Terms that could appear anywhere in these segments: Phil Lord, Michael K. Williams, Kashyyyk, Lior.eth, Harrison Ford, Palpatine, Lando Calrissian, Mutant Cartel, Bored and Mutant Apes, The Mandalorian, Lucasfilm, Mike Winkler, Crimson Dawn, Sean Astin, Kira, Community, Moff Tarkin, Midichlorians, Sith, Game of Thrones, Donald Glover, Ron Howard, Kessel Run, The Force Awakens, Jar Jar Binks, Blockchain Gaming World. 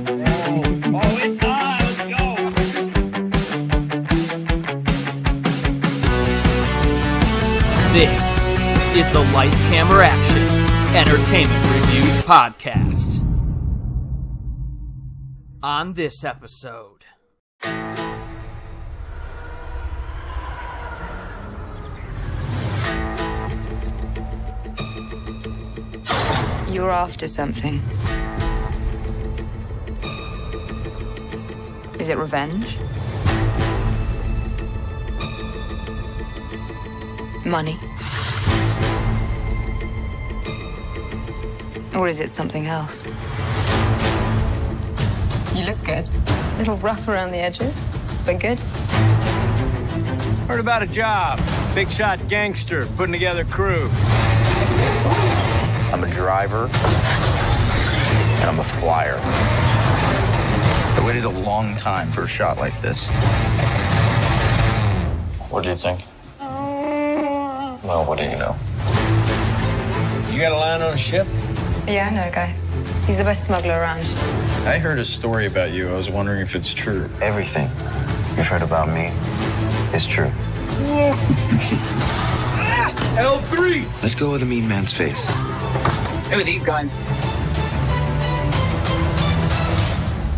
Oh, it's on! Let's go! This is the Lights, Camera, Action Entertainment Reviews Podcast. On this episode... You're after something. Is it revenge? Money? Or is it something else? You look good. A little rough around the edges, but good. Heard about a job. Big shot gangster putting together crew. I'm a driver, and I'm a flyer. I waited a long time for a shot like this. What do you think? Well, what do you know? You got a line on a ship? Yeah, I know a guy. He's the best smuggler around. I heard a story about you. I was wondering if it's true. Everything you've heard about me is true. L3! Let's go with a mean man's face. Who are these guys?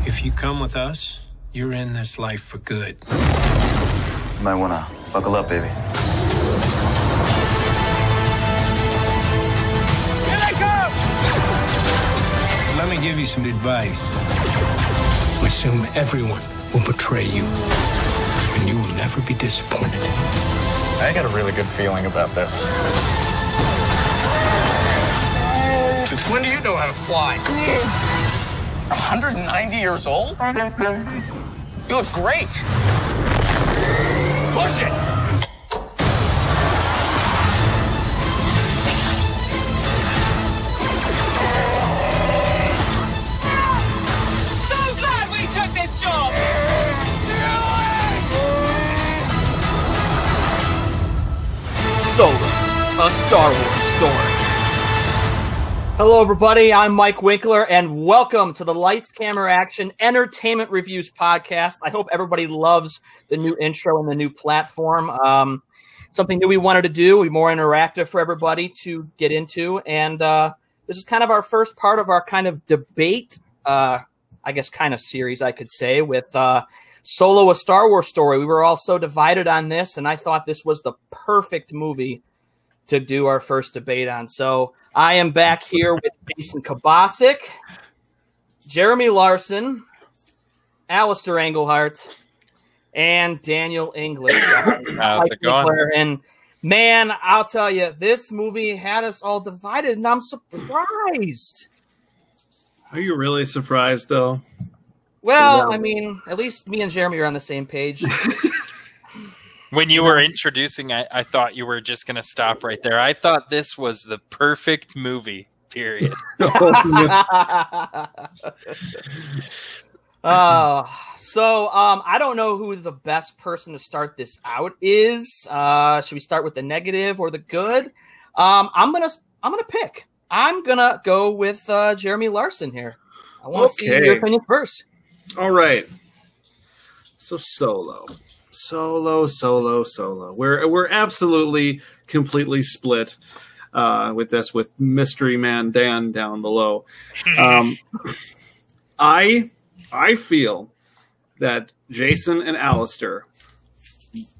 If you come with us, you're in this life for good. You might wanna buckle up, baby. Here they come! Let me give you some advice. Assume everyone will betray you, and you will never be disappointed. I got a really good feeling about this. Since when do you know how to fly? I'm 190 years old? You look great. Push it! So glad we took this job! Solo, A Star Wars Story. Hello, everybody. I'm Mike Winkler, and welcome to the Lights, Camera, Action Entertainment Reviews Podcast. I hope everybody loves the new intro and the new platform. Something new we wanted to do, we more interactive for everybody to get into. And this is kind of our first part of our kind of debate, I guess kind of series, I could say, with Solo, A Star Wars Story. We were all so divided on this, and I thought this was the perfect movie to do our first debate on. So I am back here with Jason Kabasic, Jeremy Larson, Alistair Englehart, and Daniel English. And man, I'll tell you, this movie had us all divided, and I'm surprised. Are you really surprised, though? Well, I mean, at least me and Jeremy are on the same page. When you were introducing, I thought you were just going to stop right there. I thought this was the perfect movie, period. I don't know who the best person to start this out is. Should we start with the negative or the good? I'm gonna pick. I'm going to go with Jeremy Larson here. I want to see your opinion first. All right. So Solo. We're absolutely completely split with this, with Mystery Man Dan down below. I feel that Jason and Alistair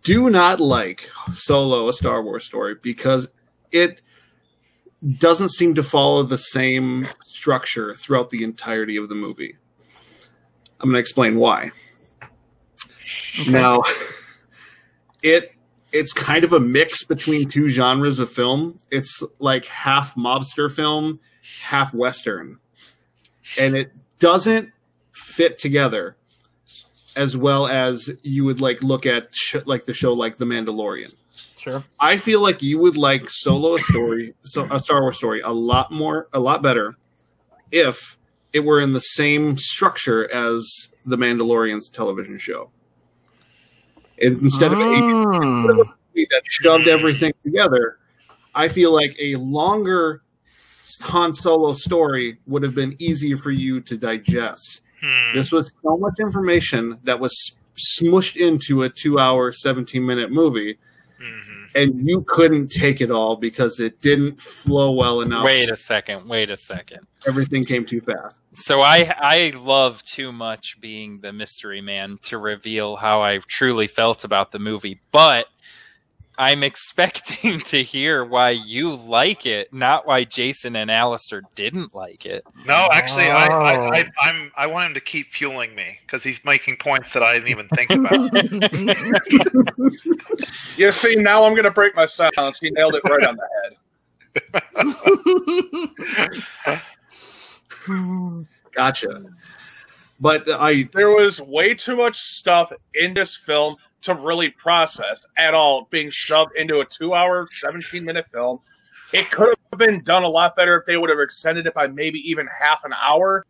do not like Solo, A Star Wars Story, because it doesn't seem to follow the same structure throughout the entirety of the movie. I'm going to explain why. Okay. Now, it's kind of a mix between two genres of film. It's like half mobster film, half Western. And it doesn't fit together as well as you would like look at the show like The Mandalorian. Sure. I feel like you would like Solo, A Star Wars Story a lot better if it were in the same structure as The Mandalorian's television show. Instead of a movie that shoved everything together, I feel like a longer Han Solo story would have been easier for you to digest. This was so much information that was smushed into a 2-hour, 17-minute movie, and you couldn't take it all because it didn't flow well enough. Wait a second. Everything came too fast. So I love too much being the mystery man to reveal how I truly felt about the movie, but I'm expecting to hear why you like it, not why Jason and Alistair didn't like it. No, actually, I want him to keep fueling me because he's making points that I didn't even think about. You see, now I'm going to break my silence. He nailed it right on the head. Gotcha. But there was way too much stuff in this film to really process at all, being shoved into a 2-hour, 17-minute film. It could have been done a lot better if they would have extended it by maybe even half an hour.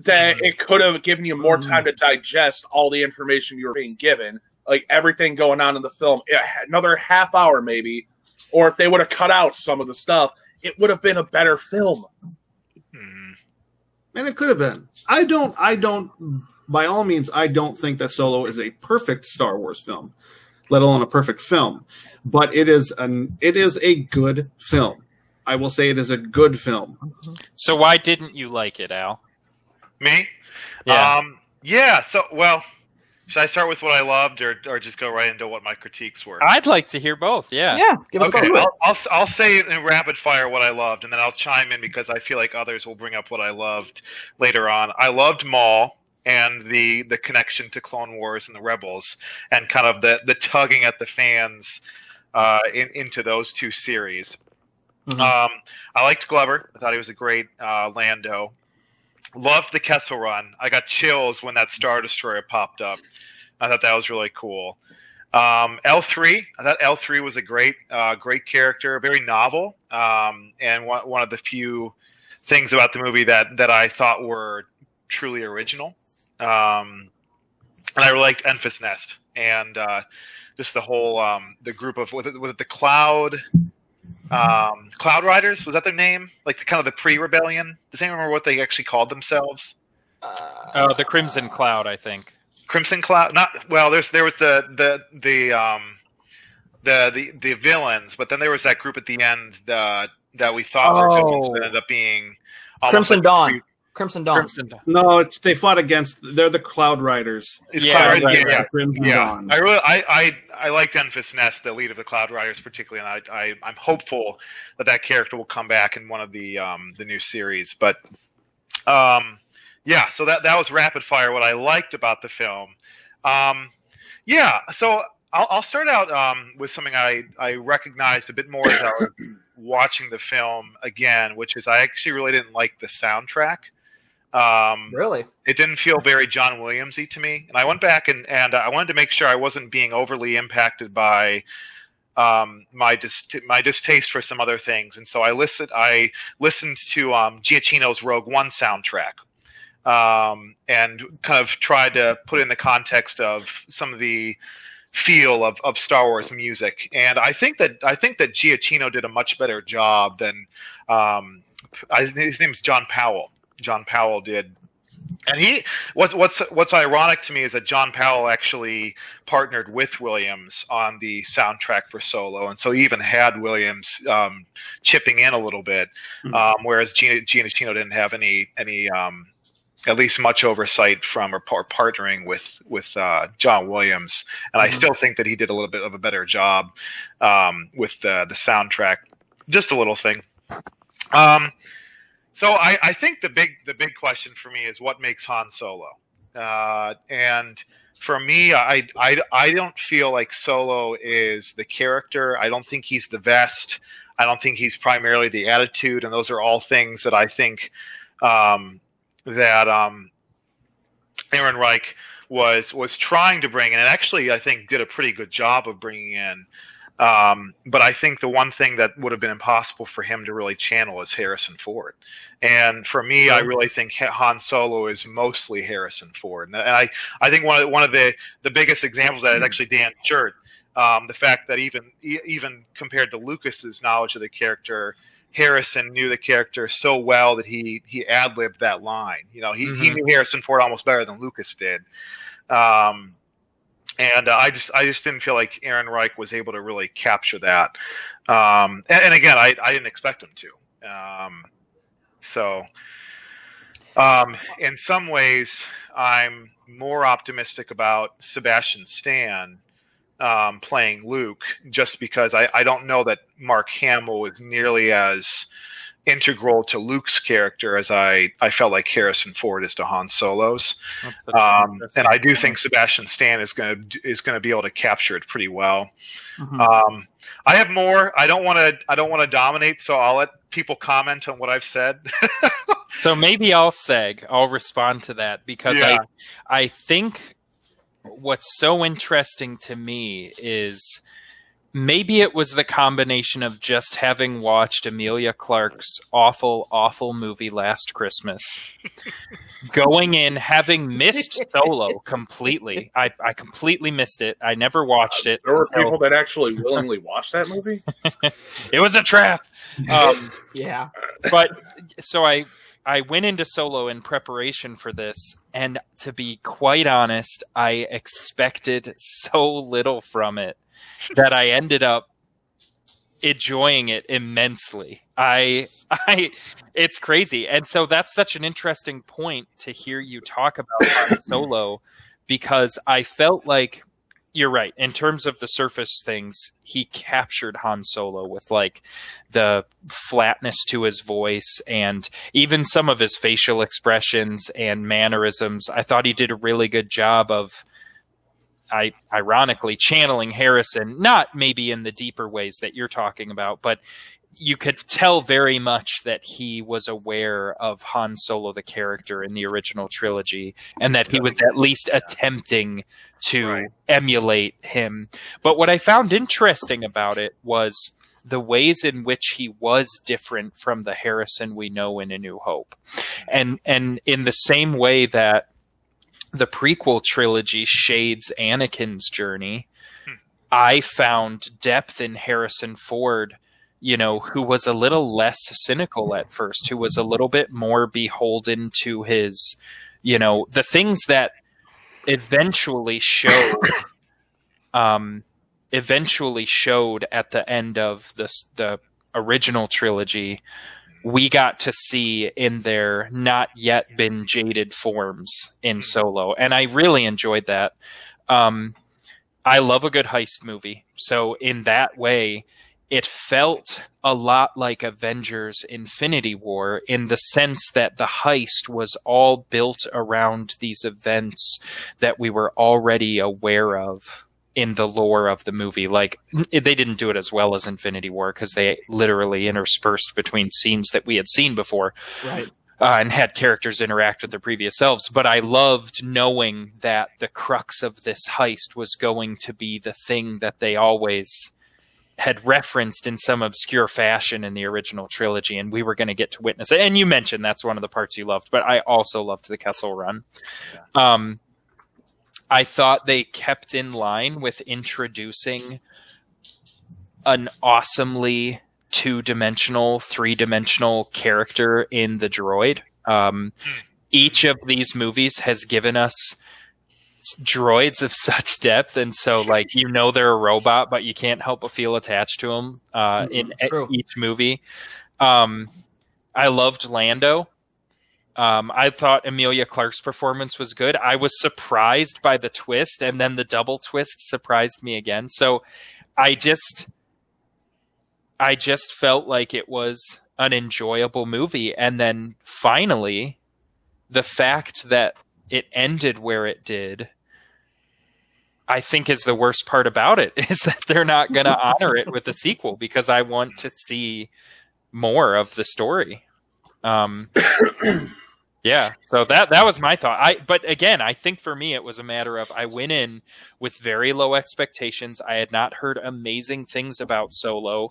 That it could have given you more time to digest all the information you were being given, like everything going on in the film. Another half hour maybe, or if they would have cut out some of the stuff, it would have been a better film. And it could have been. By all means, I don't think that Solo is a perfect Star Wars film, let alone a perfect film. But it is a good film. I will say it is a good film. So why didn't you like it, Al? Me? Yeah. Should I start with what I loved or just go right into what my critiques were? I'd like to hear both, yeah. Yeah, give us both. I'll say in rapid fire what I loved, and then I'll chime in because I feel like others will bring up what I loved later on. I loved Maul. And the connection to Clone Wars and the Rebels, and kind of the tugging at the fans into those two series. I liked Glover. I thought he was a great Lando. Loved the Kessel Run. I got chills when that Star Destroyer popped up. I thought that was really cool. L3. I thought L3 was a great character, very novel, and one of the few things about the movie that I thought were truly original. And I really liked Enfys Nest and just the whole the group of was it the Cloud Riders, was that their name? Like the kind of the pre-rebellion. Does anyone remember what they actually called themselves? The Crimson Cloud, I think. Crimson Cloud. There was the villains, but then there was that group at the end that we thought were villains, but ended up being Crimson Dawn. Crimson Dawn. No, they fought against. They're the Cloud Riders. Crimson Dawn. I liked Enfys Nest, the lead of the Cloud Riders, particularly, and I'm hopeful that character will come back in one of the new series. But so that was rapid fire. What I liked about the film, So I'll start out with something I recognized a bit more as I was watching the film again, which is I actually really didn't like the soundtrack. Really? It didn't feel very John Williams-y to me. And I went back and I wanted to make sure I wasn't being overly impacted by my distaste for some other things. And so I listened to Giacchino's Rogue One soundtrack and kind of tried to put in the context of some of the feel of Star Wars music. And I think that Giacchino did a much better job than his name's John Powell. John Powell did. And he what's ironic to me is that John Powell actually partnered with Williams on the soundtrack for Solo, and so he even had Williams chipping in a little bit, whereas Giacchino didn't have any at least much oversight from or partnering with John Williams. And I still think that he did a little bit of a better job with the soundtrack, just a little thing. So I think the big question for me is what makes Han Solo? And for me, I don't feel like Solo is the character. I don't think he's the vest. I don't think he's primarily the attitude. And those are all things that I think, that Aaron Reich was trying to bring in, and actually I think did a pretty good job of bringing in. But I think the one thing that would have been impossible for him to really channel is Harrison Ford. And for me, I really think Han Solo is mostly Harrison Ford. And I think one of the biggest examples of that is actually Dan Chert. The fact that even compared to Lucas's knowledge of the character, Harrison knew the character so well that he ad-libbed that line. You know, he knew Harrison Ford almost better than Lucas did. And I just didn't feel like Aaron Reich was able to really capture that. And again, I didn't expect him to. So in some ways, I'm more optimistic about Sebastian Stan playing Luke, just because I don't know that Mark Hamill is nearly as integral to Luke's character as I felt like Harrison Ford is to Han Solo's. And I do think Sebastian Stan is going to be able to capture it pretty well. I have more. I don't want to dominate, so I'll let people comment on what I've said. So maybe I'll respond to that, because I think what's so interesting to me is maybe it was the combination of just having watched Emilia Clarke's awful, awful movie last Christmas, going in, having missed Solo completely. I completely missed it. I never watched it. There were people that actually willingly watched that movie? It was a trap. Yeah. But so I went into Solo in preparation for this, and to be quite honest, I expected so little from it that I ended up enjoying it immensely. It's crazy. And so that's such an interesting point to hear you talk about Solo, because I felt like you're right. In terms of the surface things, he captured Han Solo with like the flatness to his voice and even some of his facial expressions and mannerisms. I thought he did a really good job of ironically channeling Harrison, not maybe in the deeper ways that you're talking about, but you could tell very much that he was aware of Han Solo, the character in the original trilogy, and that he was at least attempting to emulate him. But what I found interesting about it was the ways in which he was different from the Harrison we know in A New Hope. And in the same way that the prequel trilogy shades Anakin's journey, I found depth in Harrison Ford, you know, who was a little less cynical at first, who was a little bit more beholden to his, you know, the things that eventually showed, at the end of the original trilogy. We got to see in their not yet been jaded forms in Solo. And I really enjoyed that. I love a good heist movie. So in that way, it felt a lot like Avengers Infinity War in the sense that the heist was all built around these events that we were already aware of in the lore of the movie. Like, they didn't do it as well as Infinity War because they literally interspersed between scenes that we had seen before, and had characters interact with their previous selves. But I loved knowing that the crux of this heist was going to be the thing that they always had referenced in some obscure fashion in the original trilogy, and we were going to get to witness it. And you mentioned that's one of the parts you loved, but I also loved the Kessel Run. I thought they kept in line with introducing an awesomely two-dimensional, three-dimensional character in the droid. Each of these movies has given us droids of such depth, and so, like, you know they're a robot, but you can't help but feel attached to them in each movie. I loved Lando. I thought Emilia Clarke's performance was good. I was surprised by the twist, and then the double twist surprised me again. So I just felt like it was an enjoyable movie. And then finally, the fact that it ended where it did, I think, is the worst part about it, is that they're not going to honor it with a sequel, because I want to see more of the story. Yeah, so that was my thought. But again, I think for me it was a matter of I went in with very low expectations. I had not heard amazing things about Solo.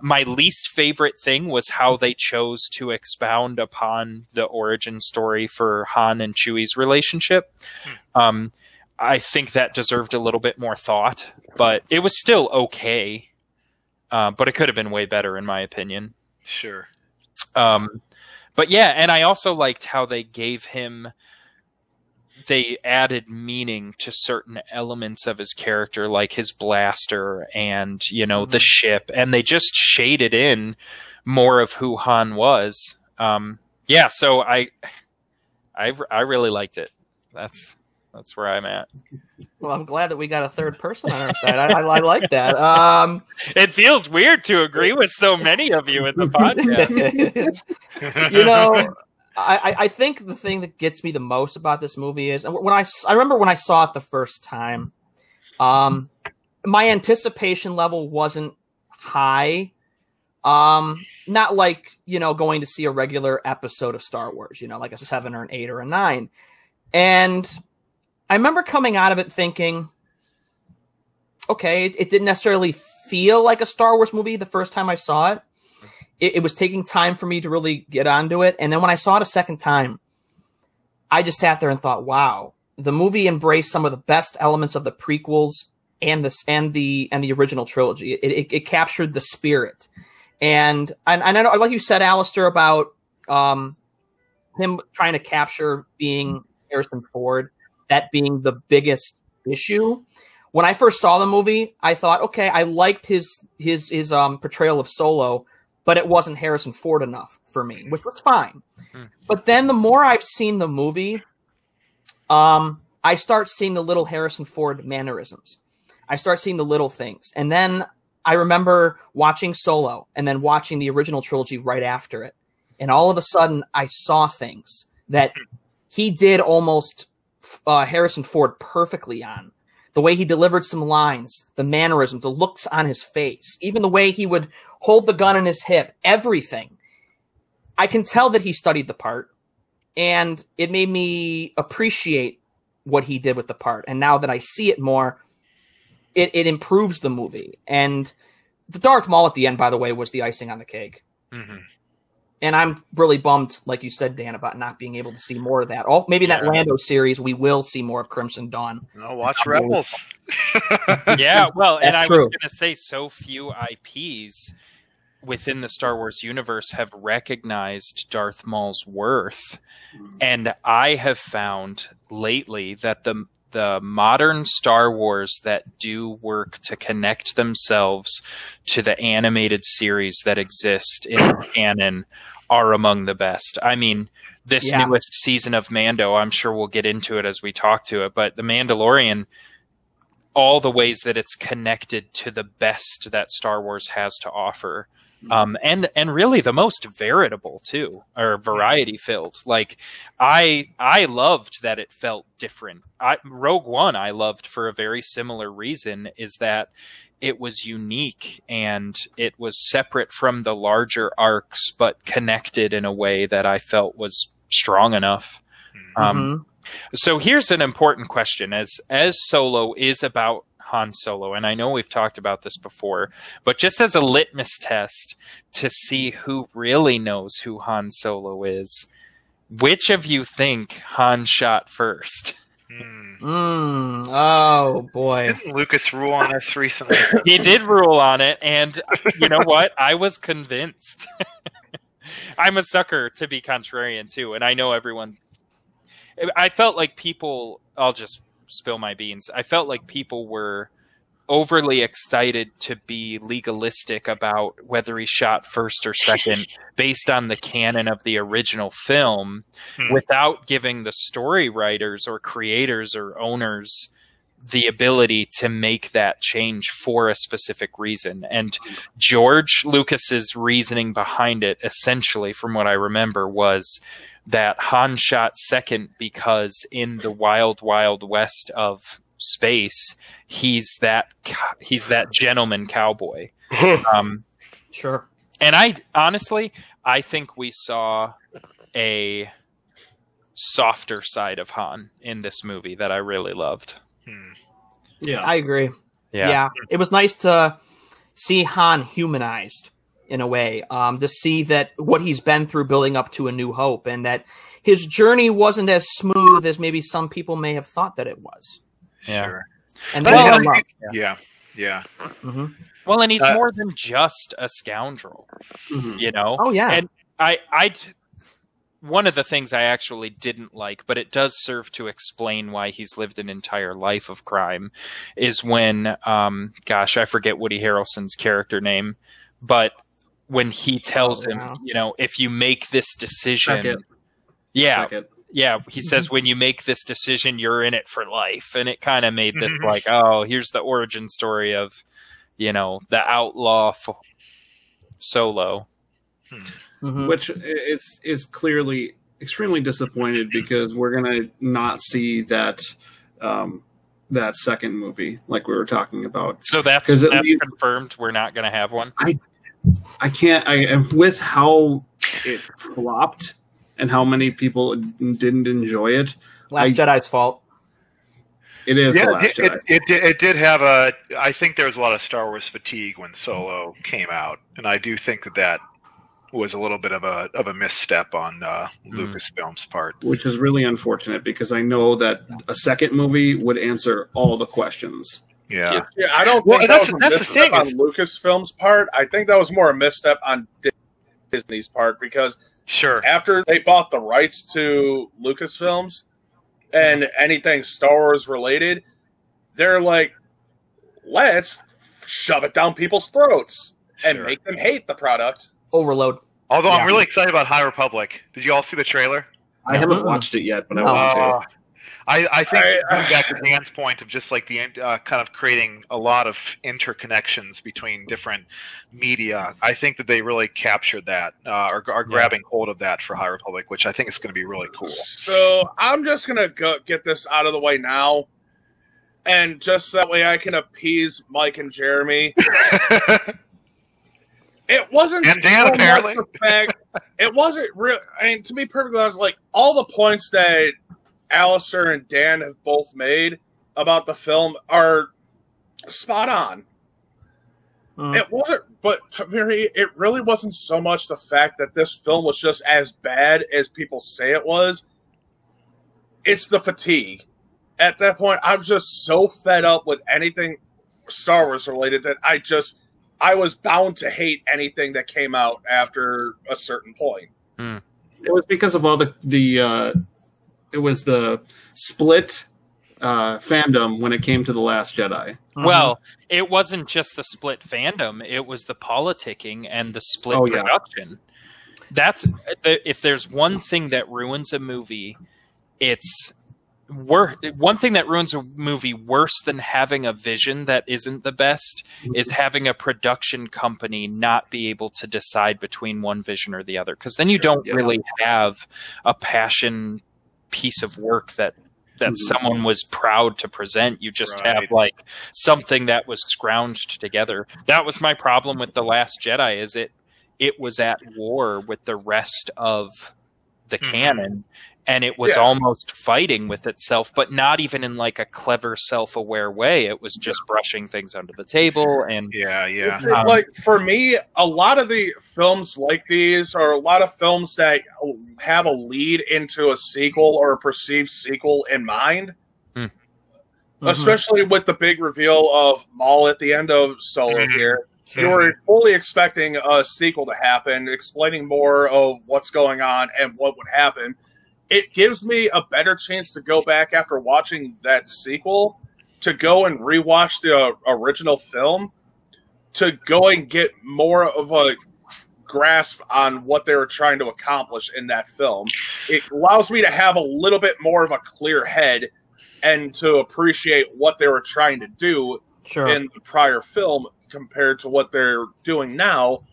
My least favorite thing was how they chose to expound upon the origin story for Han and Chewie's relationship. I think that deserved a little bit more thought, but it was still okay. But it could have been way better, in my opinion. Sure. But yeah, and I also liked how they gave him, they added meaning to certain elements of his character, like his blaster and, you know, the ship, and they just shaded in more of who Han was. Yeah, so I really liked it. That's where I'm at. Well, I'm glad that we got a third person on our side. I like that. It feels weird to agree with so many of you in the podcast. You know, I think the thing that gets me the most about this movie is, when I remember when I saw it the first time, my anticipation level wasn't high. Not like, you know, going to see a regular episode of Star Wars, you know, like a 7 or an 8 or a 9. And I remember coming out of it thinking, okay, it didn't necessarily feel like a Star Wars movie the first time I saw it. It was taking time for me to really get onto it. And then when I saw it a second time, I just sat there and thought, wow, the movie embraced some of the best elements of the prequels and the original trilogy. It captured the spirit. And I know, like you said, Alistair, about him trying to capture being Harrison Ford, that being the biggest issue. When I first saw the movie, I thought, okay, I liked his portrayal of Solo, but it wasn't Harrison Ford enough for me, which was fine. But then the more I've seen the movie, I start seeing the little Harrison Ford mannerisms. I start seeing the little things. And then I remember watching Solo and then watching the original trilogy right after it. And all of a sudden, I saw things that he did almost Harrison Ford perfectly on. The way he delivered some lines, the mannerisms, the looks on his face, even the way he would hold the gun in his hip, everything. I can tell that he studied the part, and it made me appreciate what he did with the part. And now that I see it more, it improves the movie. And the Darth Maul at the end, by the way, was the icing on the cake. Mm-hmm. And I'm really bummed, like you said, Dan, about not being able to see more of that. Oh, maybe that Lando series, we will see more of Crimson Dawn. Oh, watch Rebels. Yeah, well, and I was going to say, so few IPs within the Star Wars universe have recognized Darth Maul's worth. And I have found lately that the modern Star Wars that do work to connect themselves to the animated series that exist in canon are among the best. I mean, this newest season of Mando, I'm sure we'll get into it as we talk to it, but The Mandalorian, all the ways that it's connected to the best that Star Wars has to offer, and really the most veritable too, or variety filled. Like I loved that it felt different. Rogue One I loved for a very similar reason, is that it was unique and it was separate from the larger arcs, but connected in a way that I felt was strong enough. So here's an important question, as Solo is about Han Solo, and I know we've talked about this before, but just as a litmus test to see who really knows who Han Solo is, which of you think Han shot first? Oh boy! Didn't Lucas rule on us recently? He did rule on it, and you know what? I was convinced. I'm a sucker to be contrarian too, and I know everyone. I felt like people. I'll just spill my beans. I felt like people were overly excited to be legalistic about whether he shot first or second based on the canon of the original film, without giving the story writers or creators or owners the ability to make that change for a specific reason. And George Lucas's reasoning behind it, essentially, from what I remember, was that Han shot second because in the wild, wild west of space, he's that gentleman cowboy. Sure. And I think we saw a softer side of Han in this movie that I really loved. Yeah, I agree. Yeah. It was nice to see Han humanized in a way, to see that what he's been through building up to A New Hope, and that his journey wasn't as smooth as maybe some people may have thought that it was. Yeah. And well, yeah. Well, and he's more than just a scoundrel, mm-hmm. you know? Oh, yeah. And I one of the things I actually didn't like, but it does serve to explain why he's lived an entire life of crime, is when, gosh, I forget Woody Harrelson's character name, but when he tells him, you know, if you make this decision, he says, when you make this decision, you're in it for life. And it kind of made this like, oh, here's the origin story of, you know, the outlaw Solo. Which is clearly extremely disappointed, because we're going to not see that that second movie like we were talking about. So that's confirmed. We're not going to have one. I with how it flopped and how many people didn't enjoy it. Last Jedi's fault. It is. Yeah, it did have a. I think there was a lot of Star Wars fatigue when Solo came out, and I do think that was a little bit of a misstep on Lucasfilm's part, which is really unfortunate, because I know that a second movie would answer all the questions. Yeah. I don't. Well, think that's the thing on Lucasfilm's part. I think that was more a misstep on Disney's part, because after they bought the rights to Lucasfilms. And anything Star Wars related, they're like, let's shove it down people's throats and make them hate the product. Overload. Although I'm really excited about High Republic. Did you all see the trailer? I haven't watched it yet, but I want to. I think back to Dan's point of just like the kind of creating a lot of interconnections between different media. I think that they really captured that or are grabbing hold of that for High Republic, which I think is going to be really cool. So I'm just going to get this out of the way now. And just that way I can appease Mike and Jeremy. It wasn't and Dan, so apparently. It wasn't real. I mean, to be perfectly honest, like all the points that Alistair and Dan have both made about the film are spot on. It wasn't, but to me, it really wasn't so much the fact that this film was just as bad as people say it was. It's the fatigue. At that point, I was just so fed up with anything Star Wars related that I was bound to hate anything that came out after a certain point. It was because of all it was the split fandom when it came to The Last Jedi. Well, it wasn't just the split fandom. It was the politicking and the split production. That's if there's one thing that ruins a movie, it's one thing that ruins a movie worse than having a vision that isn't the best is having a production company not be able to decide between one vision or the other. Because then you don't really have a passion piece of work that someone was proud to present. You just have like something that was scrounged together. That was my problem with The Last Jedi, is it was at war with the rest of the canon, and it was almost fighting with itself, but not even in like a clever, self-aware way. It was just brushing things under the table. And like for me, a lot of the films like these are a lot of films that have a lead into a sequel or a perceived sequel in mind, especially with the big reveal of Maul at the end of Solo here. You were fully expecting a sequel to happen, explaining more of what's going on and what would happen. It gives me a better chance to go back after watching that sequel to go and rewatch the original film to go and get more of a grasp on what they were trying to accomplish in that film. It allows me to have a little bit more of a clear head and to appreciate what they were trying to do in the prior film compared to what they're doing now.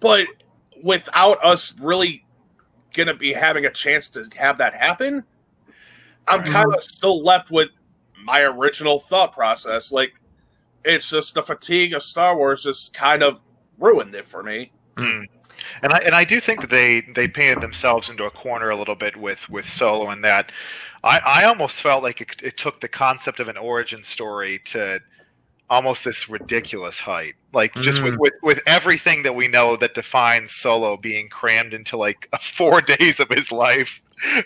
But without us really going to be having a chance to have that happen, I'm kind of still left with my original thought process. Like, it's just the fatigue of Star Wars just kind of ruined it for me. And I do think that they painted themselves into a corner a little bit with Solo, in that I almost felt like it took the concept of an origin story to almost this ridiculous height, like just with everything that we know that defines Solo being crammed into like 4 days of his life.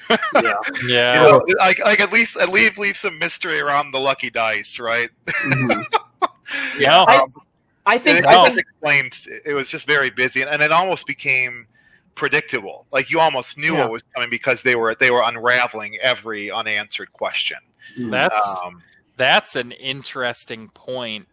You know, like at least leave some mystery around the lucky dice, right? Yeah. I think it explained. It was just very busy, and it almost became predictable. Like you almost knew what was coming because they were unraveling every unanswered question. That's an interesting point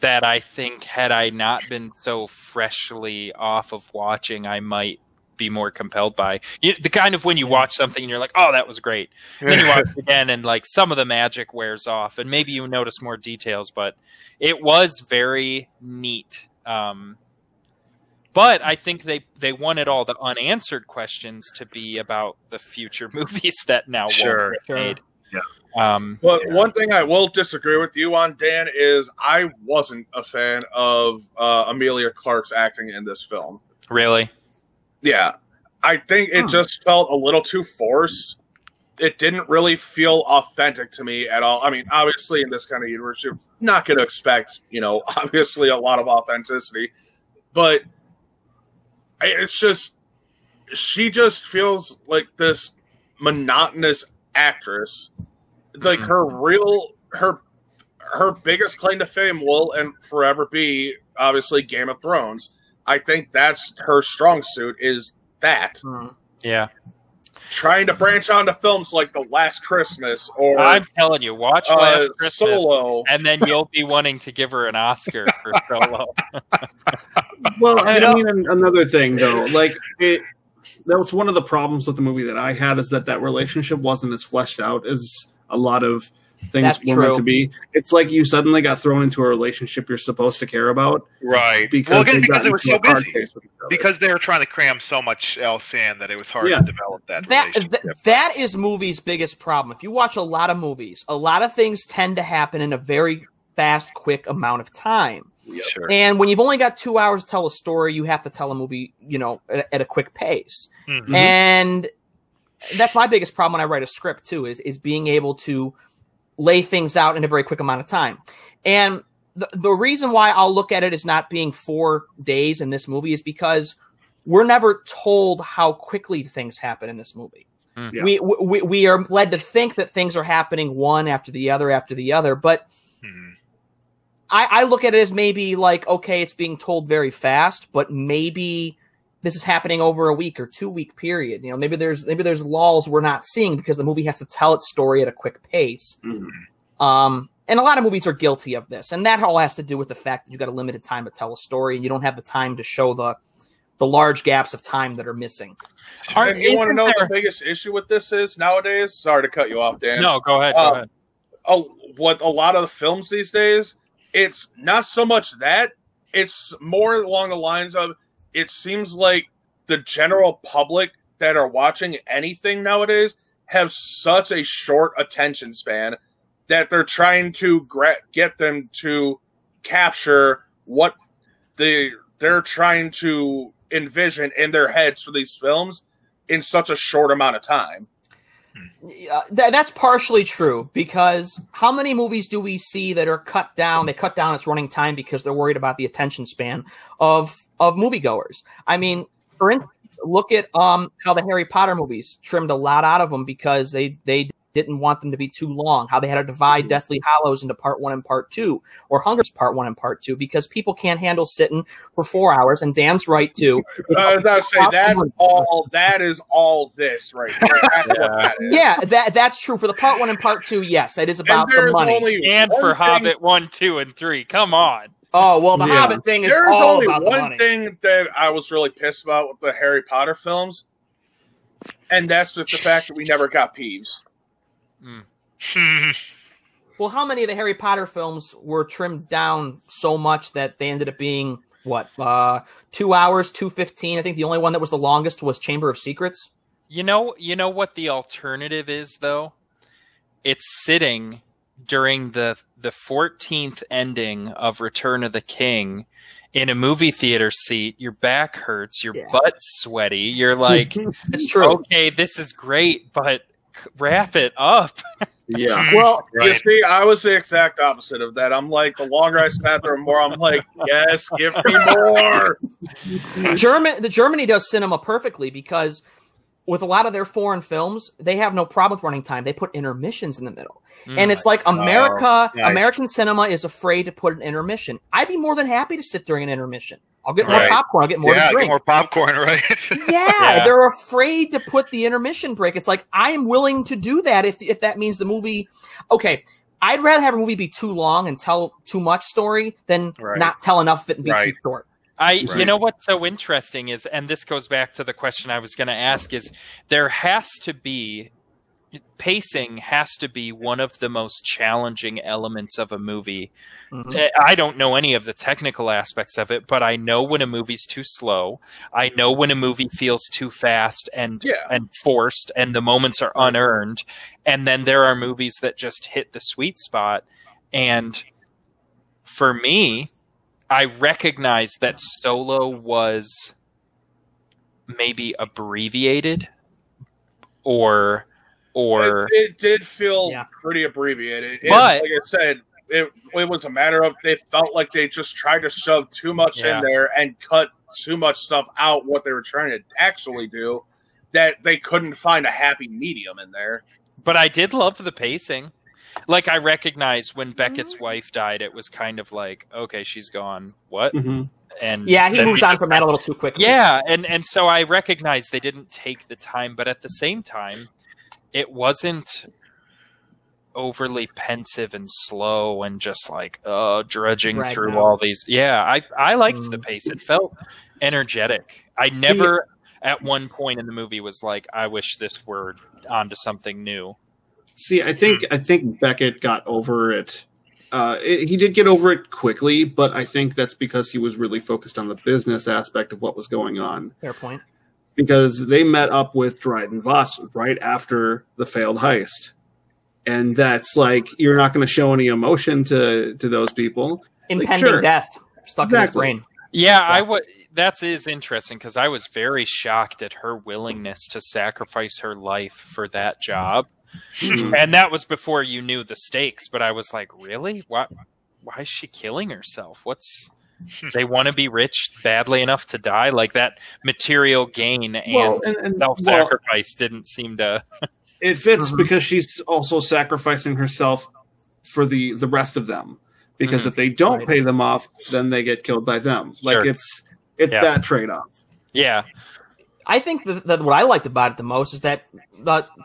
that I think had I not been so freshly off of watching, I might be more compelled by. The kind of when you watch something and you're like, oh, that was great. And then you watch it again and like some of the magic wears off and maybe you notice more details, but it was very neat. But I think they wanted all the unanswered questions to be about the future movies that now won't get made. Yeah. One thing I will disagree with you on, Dan, is I wasn't a fan of Emilia Clarke's acting in this film. Really? Yeah. I think it just felt a little too forced. It didn't really feel authentic to me at all. I mean, obviously, in this kind of universe, you're not going to expect, obviously a lot of authenticity. But it's just, she just feels like this monotonous actress. Like her biggest claim to fame will and forever be obviously Game of Thrones. I think that's her strong suit, is that. Yeah. Trying to branch onto films like The Last Christmas or I'm telling you, watch Last Christmas Solo, and then you'll be wanting to give her an Oscar for Solo. Well, I mean, another thing though, like that was one of the problems with the movie that I had, is that relationship wasn't as fleshed out as a lot of things were meant to be. It's like you suddenly got thrown into a relationship you're supposed to care about. Right. Because they were so busy. Because they were trying to cram so much else in that it was hard to develop that relationship. That is movies' biggest problem. If you watch a lot of movies, a lot of things tend to happen in a very fast, quick amount of time. Yep. Sure. And when you've only got 2 hours to tell a story, you have to tell a movie, at a quick pace. Mm-hmm. And that's my biggest problem when I write a script too, is being able to lay things out in a very quick amount of time. And the reason why I'll look at it as not being 4 days in this movie is because we're never told how quickly things happen in this movie. Mm. Yeah. We are led to think that things are happening one after the other, but I look at it as maybe like, okay, it's being told very fast, but maybe this is happening over a week or 2 week period. Maybe there's lulls we're not seeing because the movie has to tell its story at a quick pace. Mm-hmm. And a lot of movies are guilty of this, and that all has to do with the fact that you got a limited time to tell a story, and you don't have the time to show the large gaps of time that are missing. You want to know the biggest issue with this is nowadays? Sorry to cut you off, Dan. No, go ahead. What a lot of the films these days, it's not so much that, it's more along the lines of, it seems like the general public that are watching anything nowadays have such a short attention span that they're trying to get them to capture what they're trying to envision in their heads for these films in such a short amount of time. That's partially true, because how many movies do we see that are cut down? They cut down its running time because they're worried about the attention span of moviegoers. I mean, for instance, look at how the Harry Potter movies trimmed a lot out of them because they didn't want them to be too long. How they had to divide Deathly Hallows into part 1 and part 2, or Hunger's part 1 and part 2, because people can't handle sitting for 4 hours. And Dan's right too. That is all this right there. That's true for the part 1 and part 2. Yes, that is about the money. And for Hobbit 1, 2, and 3, come on. Oh, well, the Hobbit thing is all about the money. There's only one thing that I was really pissed about with the Harry Potter films, and that's just the fact that we never got Peeves. Mm. Well, how many of the Harry Potter films were trimmed down so much that they ended up being, 2 hours, 2:15? I think the only one that was the longest was Chamber of Secrets. You know what the alternative is, though? It's sitting during the 14th ending of Return of the King in a movie theater seat. Your back hurts, your butt's sweaty. You're like, it's true. Okay, this is great, but wrap it up. Yeah. Well, you see, I was the exact opposite of that. I'm like, the longer I sat there, the more I'm like, yes, give me more. Germany does cinema perfectly, because with a lot of their foreign films, they have no problem with running time. They put intermissions in the middle. And it's like America, American cinema is afraid to put an intermission. I'd be more than happy to sit during an intermission. I'll get more popcorn. I'll get more to drink. Get more popcorn, right? They're afraid to put the intermission break. It's like, I am willing to do that if that means the movie. Okay, I'd rather have a movie be too long and tell too much story than not tell enough of it and be too short. You know what's so interesting is, and this goes back to the question I was going to ask, is there has to be, pacing has to be one of the most challenging elements of a movie. I don't know any of the technical aspects of it, but I know when a movie's too slow. I know when a movie feels too fast and forced, and the moments are unearned. And then there are movies that just hit the sweet spot. And for me, I recognize that Solo was maybe abbreviated, or it did feel pretty abbreviated. But like I said, it was a matter of they felt like they just tried to shove too much in there and cut too much stuff out. What they were trying to actually do, that they couldn't find a happy medium in there. But I did love the pacing. Like, I recognize when Beckett's wife died, it was kind of like, okay, she's gone. What? And he moves on from that a little too quickly. Yeah, and so I recognize they didn't take the time, but at the same time, it wasn't overly pensive and slow and just like drudging through all these. Yeah, I liked the pace. It felt energetic. I never at one point in the movie was like, I wish this were onto something new. See, I think Beckett got over it. He did get over it quickly, but I think that's because he was really focused on the business aspect of what was going on. Fair point. Because they met up with Dryden Voss right after the failed heist. And that's like, you're not going to show any emotion to those people. Impending death stuck in his brain. Yeah, that is interesting, because I was very shocked at her willingness to sacrifice her life for that job. And that was before you knew the stakes, but I was like, really? Why is she killing herself? They want to be rich badly enough to die? Like, that material gain and self-sacrifice didn't seem to... It fits because she's also sacrificing herself for the rest of them. Because if they don't pay them off, then they get killed by them. Like, it's that trade-off. Yeah. I think that what I liked about it the most is that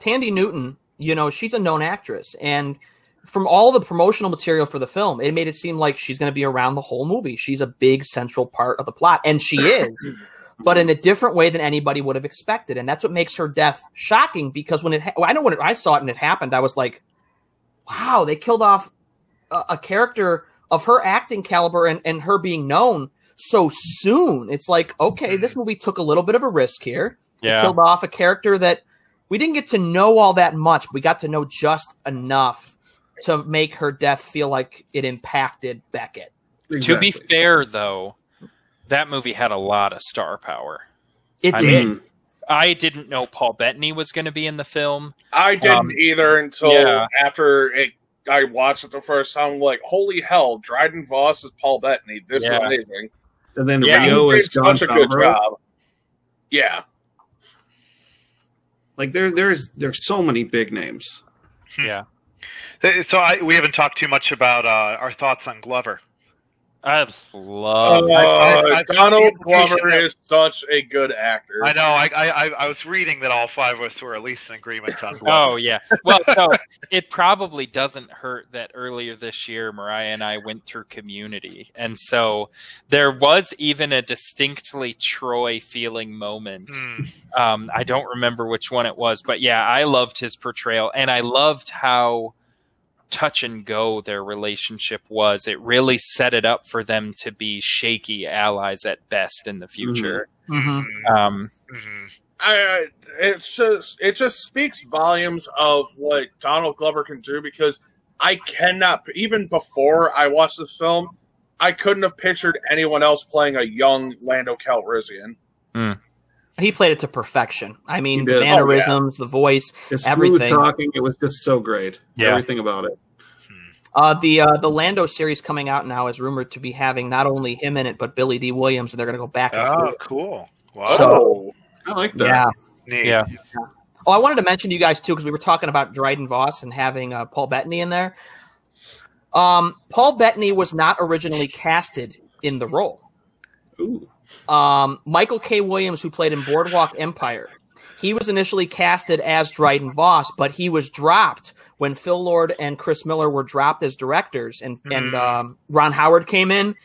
Tandy Newton... You know, she's a known actress, and from all the promotional material for the film, it made it seem like she's going to be around the whole movie. She's a big central part of the plot, and she is, but in a different way than anybody would have expected, and that's what makes her death shocking, because when I saw it and it happened, I was like, wow, they killed off a character of her acting caliber and her being known so soon. It's like, okay, this movie took a little bit of a risk here. Yeah. It killed off a character that we didn't get to know all that much. We got to know just enough to make her death feel like it impacted Beckett. Exactly. To be fair, though, that movie had a lot of star power. I mean, I didn't know Paul Bettany was going to be in the film. I didn't either until after I watched it the first time. I'm like, holy hell, Dryden Voss is Paul Bettany. This is amazing. And then Rio is such a good job. Yeah. Like, there's so many big names. Yeah. So we haven't talked too much about our thoughts on Glover. I love Donald Glover is such a good actor. I know. I was reading that all five of us were at least in agreement on Glover. Oh, yeah. Well, so it probably doesn't hurt that earlier this year, Mariah and I went through Community. And so there was even a distinctly Troy-feeling moment. I don't remember which one it was. But, yeah, I loved his portrayal. And I loved how touch and go their relationship was. It really set it up for them to be shaky allies at best in the future. It just speaks volumes of what Donald Glover can do, because I cannot, even before I watched the film, I couldn't have pictured anyone else playing a young Lando Calrissian. He played it to perfection. I mean, the mannerisms, the voice, everything. Smooth talking, it was just so great. Yeah. Everything about it. The Lando series coming out now is rumored to be having not only him in it, but Billy D. Williams, and they're going to go back and forth. Oh, cool. Wow. So, I like that. Yeah. Neat. Yeah. Oh, I wanted to mention to you guys, too, because we were talking about Dryden Voss and having Paul Bettany in there. Paul Bettany was not originally casted in the role. Ooh. Michael K. Williams, who played in Boardwalk Empire, he was initially casted as Dryden Voss, but he was dropped when Phil Lord and Chris Miller were dropped as directors, and Ron Howard came in,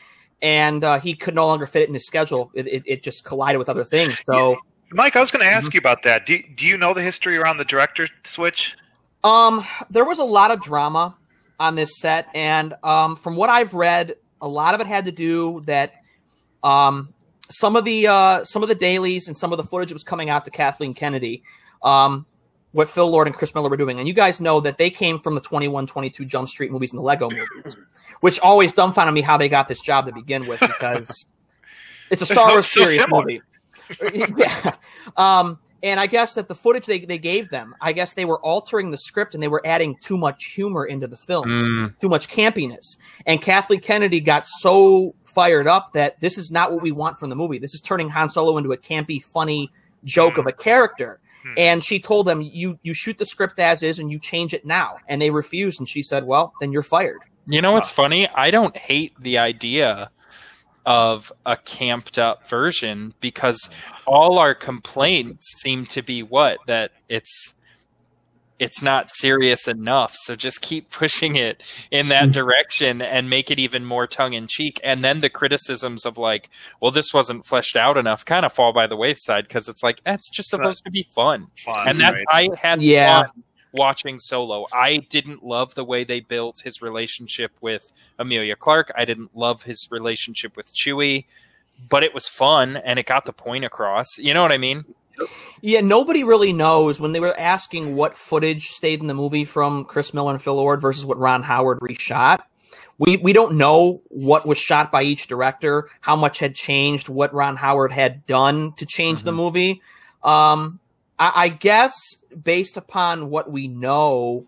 and he could no longer fit it in his schedule. It just collided with other things. So, Mike, I was going to ask you about that. Do you know the history around the director switch? There was a lot of drama on this set, and from what I've read, a lot of it had to do that some of the dailies and some of the footage that was coming out to Kathleen Kennedy, what Phil Lord and Chris Miller were doing. And you guys know that they came from the 21-22 Jump Street movies and the Lego movies, which always dumbfounded me how they got this job to begin with, because it's a Star Wars series movie. Yeah. And I guess that the footage they gave them, I guess they were altering the script and they were adding too much humor into the film, too much campiness. And Kathleen Kennedy got so fired up that this is not what we want from the movie. This is turning Han Solo into a campy, funny joke of a character. And she told them, you shoot the script as is and you change it now. And they refused. And she said, well, then you're fired. You know what's funny? I don't hate the idea of a camped up version, because all our complaints seem to be that it's not serious enough. So just keep pushing it in that direction and make it even more tongue in cheek. And then the criticisms of like, well, this wasn't fleshed out enough kind of fall by the wayside. 'Cause it's like, that's just supposed to be fun. And that right. I had fun watching Solo. I didn't love the way they built his relationship with Amelia Clark. I didn't love his relationship with Chewie, but it was fun and it got the point across. You know what I mean? Yeah, nobody really knows. When they were asking what footage stayed in the movie from Chris Miller and Phil Lord versus what Ron Howard reshot, we don't know what was shot by each director, how much had changed, what Ron Howard had done to change the movie. I guess based upon what we know,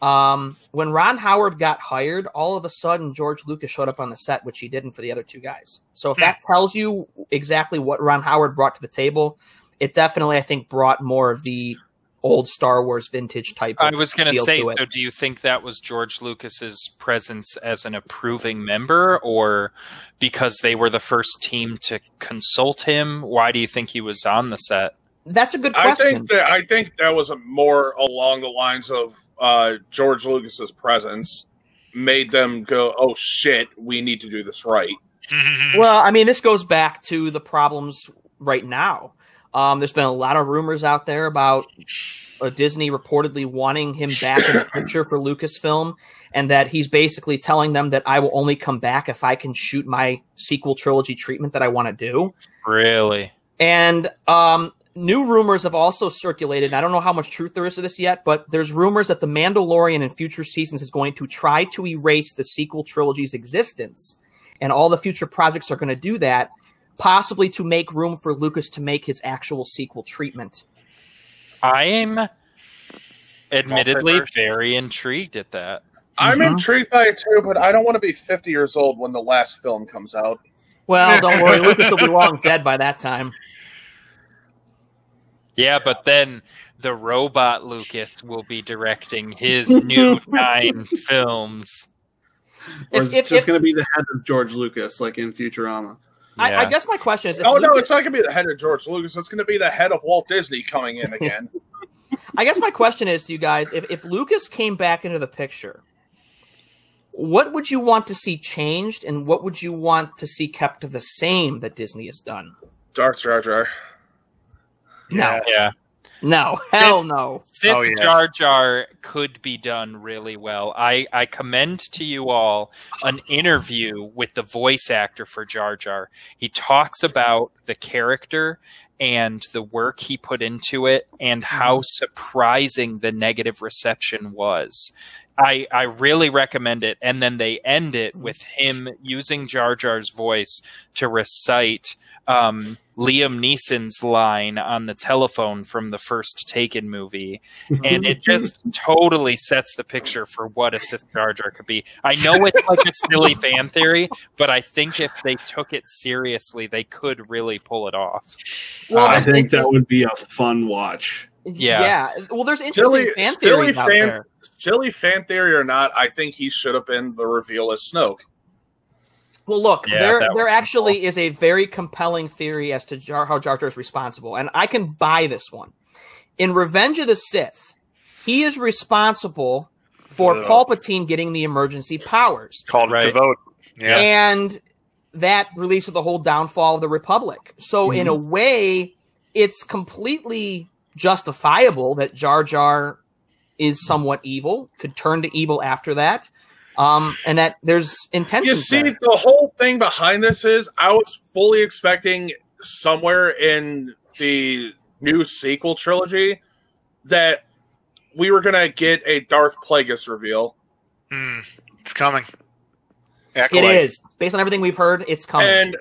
when Ron Howard got hired, all of a sudden George Lucas showed up on the set, which he didn't for the other two guys. So if that tells you exactly what Ron Howard brought to the table, it definitely, I think, brought more of the old Star Wars vintage type of feel to it. I was going to say, so do you think that was George Lucas's presence as an approving member, or because they were the first team to consult him? Why do you think he was on the set? That's a good question. I think that was more along the lines of George Lucas's presence made them go, oh, shit, we need to do this right. Well, I mean, this goes back to the problems right now. There's been a lot of rumors out there about Disney reportedly wanting him back in the picture for Lucasfilm, and that he's basically telling them that I will only come back if I can shoot my sequel trilogy treatment that I want to do. Really? And new rumors have also circulated, and I don't know how much truth there is to this yet, but there's rumors that The Mandalorian in future seasons is going to try to erase the sequel trilogy's existence, and all the future projects are going to do that, possibly to make room for Lucas to make his actual sequel treatment. I am admittedly very intrigued at that. I'm intrigued by it too, but I don't want to be 50 years old when the last film comes out. Well, don't worry. Lucas will be long dead by that time. Yeah, but then the robot Lucas will be directing his new 9 films. Or it's just going to be the head of George Lucas, like in Futurama. Yeah. I guess my question is... it's not going to be the head of George Lucas. It's going to be the head of Walt Disney coming in again. I guess my question is to you guys, if Lucas came back into the picture, what would you want to see changed, and what would you want to see kept to the same that Disney has done? Darth Jar Jar. No. Yeah. No. Hell no. Sith Jar Jar could be done really well. I commend to you all an interview with the voice actor for Jar Jar. He talks about the character and the work he put into it and how surprising the negative reception was. I really recommend it. And then they end it with him using Jar Jar's voice to recite Liam Neeson's line on the telephone from the first Taken movie. And it just totally sets the picture for what a Sith Jar Jar could be. I know it's like a silly fan theory, but I think if they took it seriously, they could really pull it off. Well, I think that would be a fun watch. Yeah. Well, there's interesting fan theories out there. Silly fan theory or not, I think he should have been the reveal as Snoke. Well, look, there actually is a very compelling theory as to how Jar Jar is responsible, and I can buy this one. In Revenge of the Sith, he is responsible for Palpatine getting the emergency powers. Called right to vote. Yeah. And that release of the whole downfall of the Republic. So in a way, it's completely justifiable that Jar Jar is somewhat evil, could turn to evil after that. And that there's intention. You see, the whole thing behind this is I was fully expecting somewhere in the new sequel trilogy that we were going to get a Darth Plagueis reveal. It's coming. Acolyte. It is. Based on everything we've heard, it's coming. And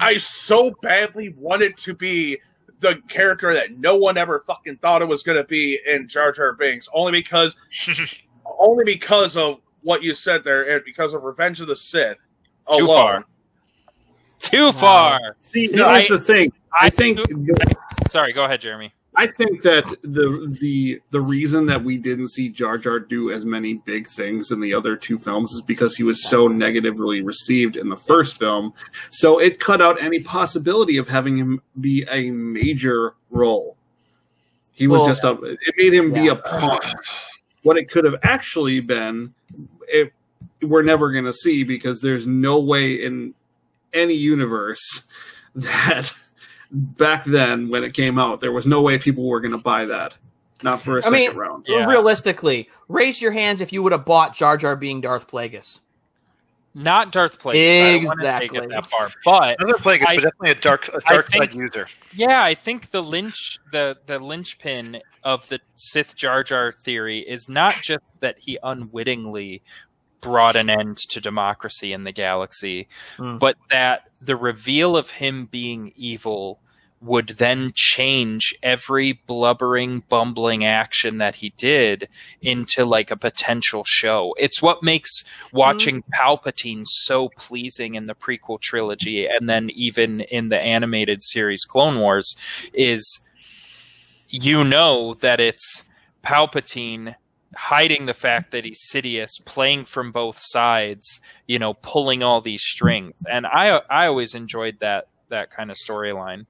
I so badly wanted to be the character that no one ever fucking thought it was going to be in Jar Jar Binks, only because of what you said there, and because of Revenge of the Sith alone. Too far. See, that's the thing. Sorry, go ahead, Jeremy. I think that the reason that we didn't see Jar Jar do as many big things in the other two films is because he was so negatively received in the first film. So it cut out any possibility of having him be a major role. He was it made him be a pawn. What it could have actually been, we're never going to see, because there's no way in any universe that back then when it came out, there was no way people were going to buy that. Not for a second round. Yeah. Realistically, raise your hands if you would have bought Jar Jar being Darth Plagueis. Not Darth Plagueis. Exactly. I don't want to take it that far, but Darth Plagueis, but definitely a dark side user. Yeah, I think the linchpin of the Sith Jar Jar theory is not just that he unwittingly brought an end to democracy in the galaxy, but that the reveal of him being evil would then change every blubbering, bumbling action that he did into like a potential show. It's what makes watching Palpatine so pleasing in the prequel trilogy, and then even in the animated series Clone Wars, is that it's Palpatine hiding the fact that he's Sidious, playing from both sides, pulling all these strings. And I always enjoyed that kind of storyline.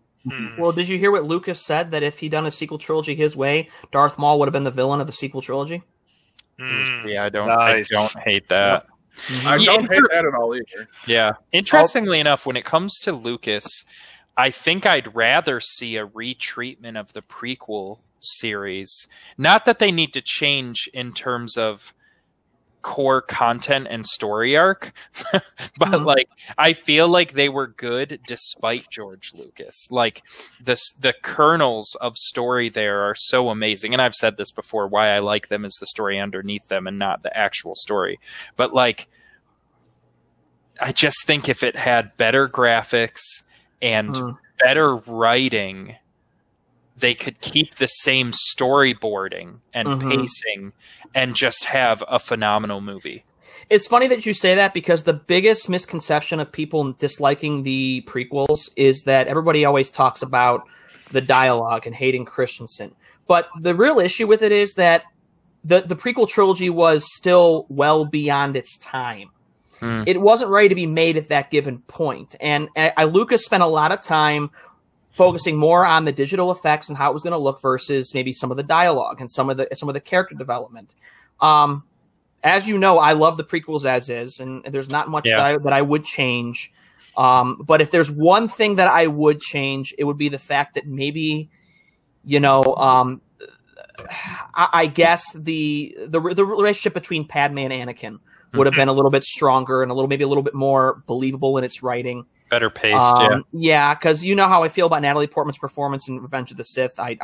Well, did you hear what Lucas said, that if he'd done a sequel trilogy his way, Darth Maul would have been the villain of the sequel trilogy? Yeah, I don't hate that. Yep. I don't hate that at all either. Yeah. Interestingly enough, when it comes to Lucas, I think I'd rather see a retreatment of the prequel series. Not that they need to change in terms of core content and story arc, but I feel like they were good despite George Lucas. Like the kernels of story there are so amazing, and I've said this before, why I like them is the story underneath them and not the actual story. But like, I just think if it had better graphics and better writing, they could keep the same storyboarding and pacing and just have a phenomenal movie. It's funny that you say that, because the biggest misconception of people disliking the prequels is that everybody always talks about the dialogue and hating Christensen. But the real issue with it is that the prequel trilogy was still well beyond its time. It wasn't ready to be made at that given point. And Lucas spent a lot of time focusing more on the digital effects and how it was going to look versus maybe some of the dialogue and some of the character development. As you know, I love the prequels as is, and there's not much that I would change. But if there's one thing that I would change, it would be the fact that maybe, I guess the relationship between Padme and Anakin would have been a little bit stronger and maybe a little bit more believable in its writing. Better paced, yeah, because you know how I feel about Natalie Portman's performance in Revenge of the Sith. I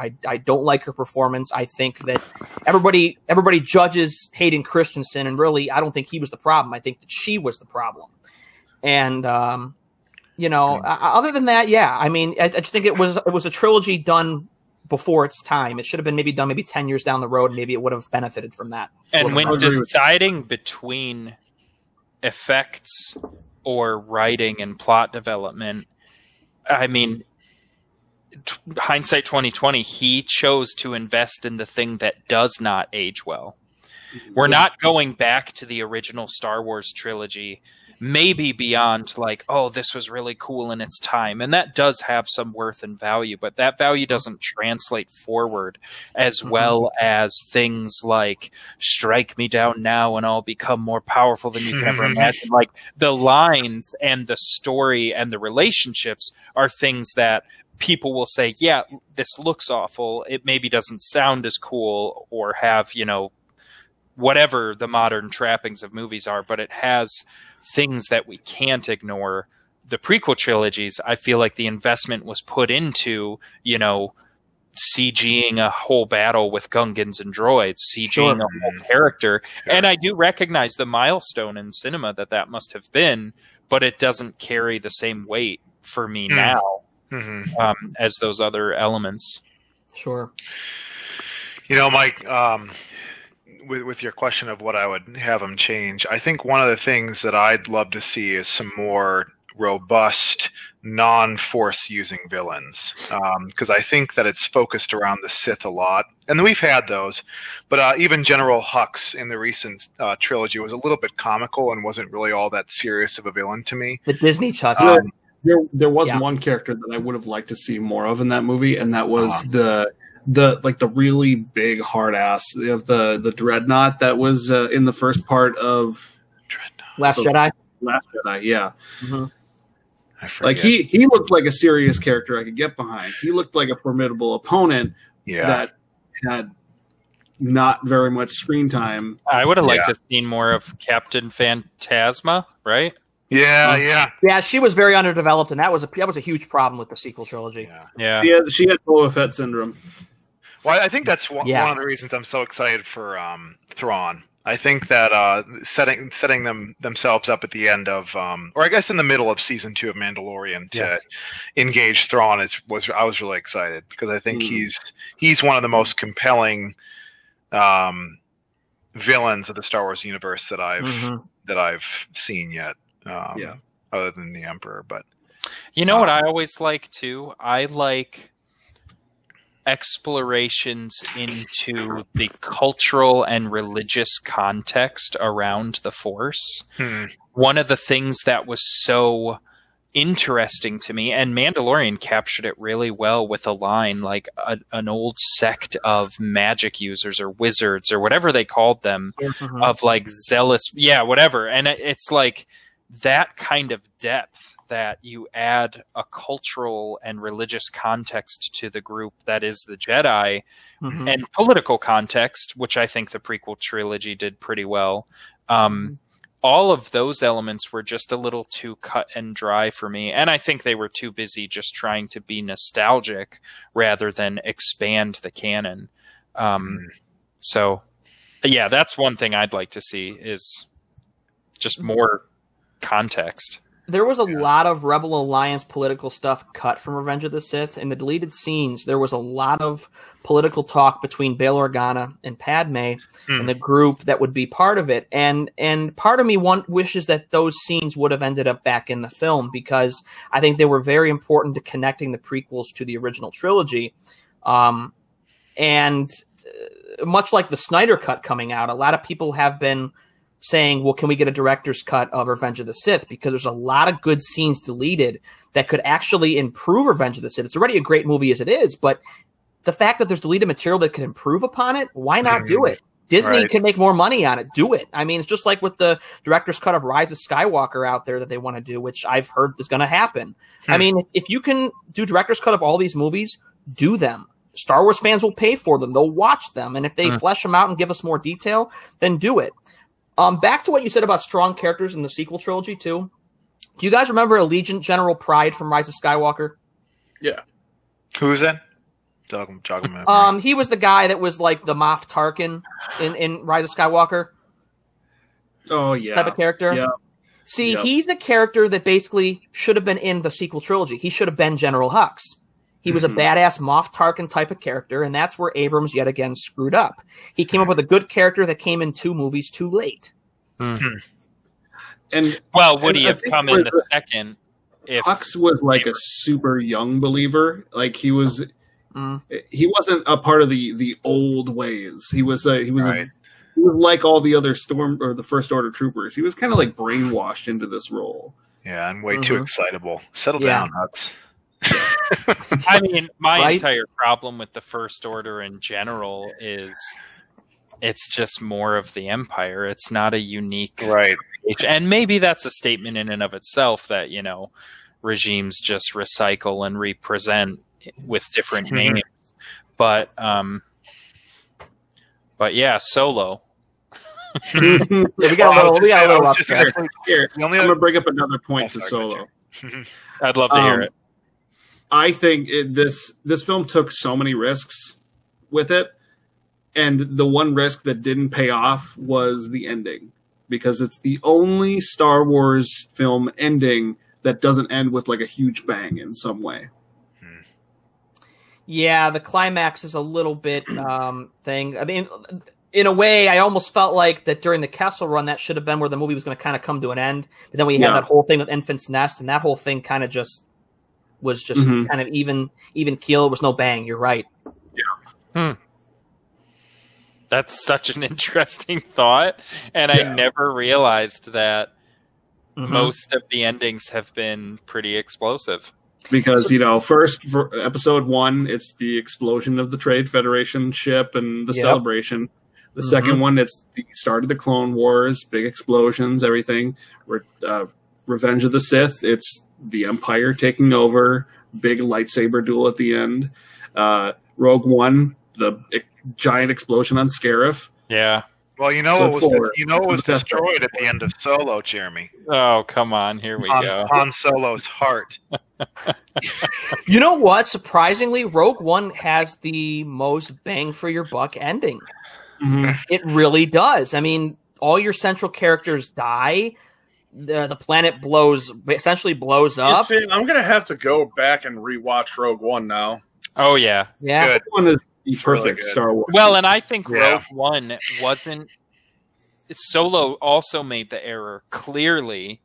don't like her performance. I think that everybody judges Hayden Christensen, and really, I don't think he was the problem. I think that she was the problem. And you know, other than that, yeah. I mean, I just think it was a trilogy done before its time. It should have been maybe done maybe 10 years down the road. Maybe it would have benefited from that. And when deciding between effects or writing and plot development, I mean, hindsight 2020, he chose to invest in the thing that does not age well. We're not going back to the original Star Wars trilogy, maybe beyond like, oh, this was really cool in its time. And that does have some worth and value, but that value doesn't translate forward as well as things like strike me down now and I'll become more powerful than you can ever imagine. Like the lines and the story and the relationships are things that people will say, yeah, this looks awful. It maybe doesn't sound as cool or have, you know, whatever the modern trappings of movies are, but it has things that we can't ignore. The prequel trilogies, I feel like the investment was put into, you know, CGing a whole battle with Gungans and droids, CGing a whole character. Sure. And I do recognize the milestone in cinema that must have been, but it doesn't carry the same weight for me now as those other elements. Sure. You know, Mike, with your question of what I would have them change, I think one of the things that I'd love to see is some more robust, non-force-using villains. Because I think that it's focused around the Sith a lot. And we've had those. But even General Hux in the recent trilogy was a little bit comical and wasn't really all that serious of a villain to me. The Disney Chuck. There was one character that I would have liked to see more of in that movie, and that was the really big hard ass of the dreadnought that was in the first part of Last Jedi. Yeah. Mm-hmm. I forget. Like he looked like a serious character I could get behind. He looked like a formidable opponent that had not very much screen time. I would have liked to have seen more of Captain Phantasma, right? Yeah. She was very underdeveloped, and that was a huge problem with the sequel trilogy. Yeah. She had Boba Fett syndrome. Well, I think that's one of the reasons I'm so excited for Thrawn. I think that setting themselves up at the end of, or I guess in the middle of season 2 of Mandalorian to engage Thrawn I was really excited because I think he's one of the most compelling villains of the Star Wars universe that I've seen yet. Other than the Emperor, but you know what I always like too? I like explorations into the cultural and religious context around the Force. One of the things that was so interesting to me, and Mandalorian captured it really well with a line like an old sect of magic users or wizards or whatever they called them of like zealous, whatever. And it's like, that kind of depth that you add a cultural and religious context to the group that is the Jedi and political context, which I think the prequel trilogy did pretty well. All of those elements were just a little too cut and dry for me. And I think they were too busy just trying to be nostalgic rather than expand the canon. So yeah, that's one thing I'd like to see is just more context. There was a lot of Rebel Alliance political stuff cut from Revenge of the Sith. In the deleted scenes, there was a lot of political talk between Bail Organa and Padme and the group that would be part of it. And part of me wishes that those scenes would have ended up back in the film because I think they were very important to connecting the prequels to the original trilogy. And much like the Snyder Cut coming out, a lot of people have been saying, well, can we get a director's cut of Revenge of the Sith? Because there's a lot of good scenes deleted that could actually improve Revenge of the Sith. It's already a great movie as it is, but the fact that there's deleted material that could improve upon it, why not do it? Disney can make more money on it. Do it. I mean, it's just like with the director's cut of Rise of Skywalker out there that they want to do, which I've heard is going to happen. I mean, if you can do director's cut of all these movies, do them. Star Wars fans will pay for them. They'll watch them. And if they flesh them out and give us more detail, then do it. Back to what you said about strong characters in the sequel trilogy, too. Do you guys remember Allegiant General Pride from Rise of Skywalker? Yeah. Who was that? He was the guy that was like the Moff Tarkin in Rise of Skywalker. Oh, yeah. Type of character. Yeah. See, he's the character that basically should have been in the sequel trilogy. He should have been General Hux. He was a badass Moff Tarkin type of character, and that's where Abrams yet again screwed up. He came up with a good character that came in two movies too late. And well, would he have come in the second? If Hux was like a super young believer, like he was, he wasn't a part of the old ways. He was like all the other Storm or the First Order troopers. He was kind of like brainwashed into this role. Yeah, and way too excitable. Settle down, Hux. I mean, my entire problem with the First Order in general is it's just more of the Empire. It's not a unique and maybe that's a statement in and of itself that, you know, regimes just recycle and represent with different names. But yeah, Solo. I'm gonna bring up another point to Solo. I'd love to hear it. I think this film took so many risks with it. And the one risk that didn't pay off was the ending, because it's the only Star Wars film ending that doesn't end with like a huge bang in some way. Yeah, the climax is a little bit thing. I mean, in a way, I almost felt like that during the Kessel Run, that should have been where the movie was going to kind of come to an end. But then we had that whole thing with Infant's Nest, and that whole thing kind of just was just kind of even keel. It was no bang. You're right. Yeah. That's such an interesting thought, and I never realized that most of the endings have been pretty explosive. Because, you know, first, for episode one, it's the explosion of the Trade Federation ship and the celebration. The second one, it's the start of the Clone Wars, big explosions, everything. Revenge of the Sith, it's the Empire taking over, big lightsaber duel at the end. Rogue One, the giant explosion on Scarif. Yeah. Well, you know what was destroyed at the end of Solo, Jeremy. Oh, come on. Here we go. Han Solo's heart. You know what? Surprisingly, Rogue One has the most bang-for-your-buck ending. It really does. I mean, all your central characters die. The planet essentially blows up. See, I'm going to have to go back and rewatch Rogue One now. Oh, yeah. Yeah. Rogue One is perfect really Star Wars. Well, and I think Rogue One wasn't... Solo also made the error, clearly,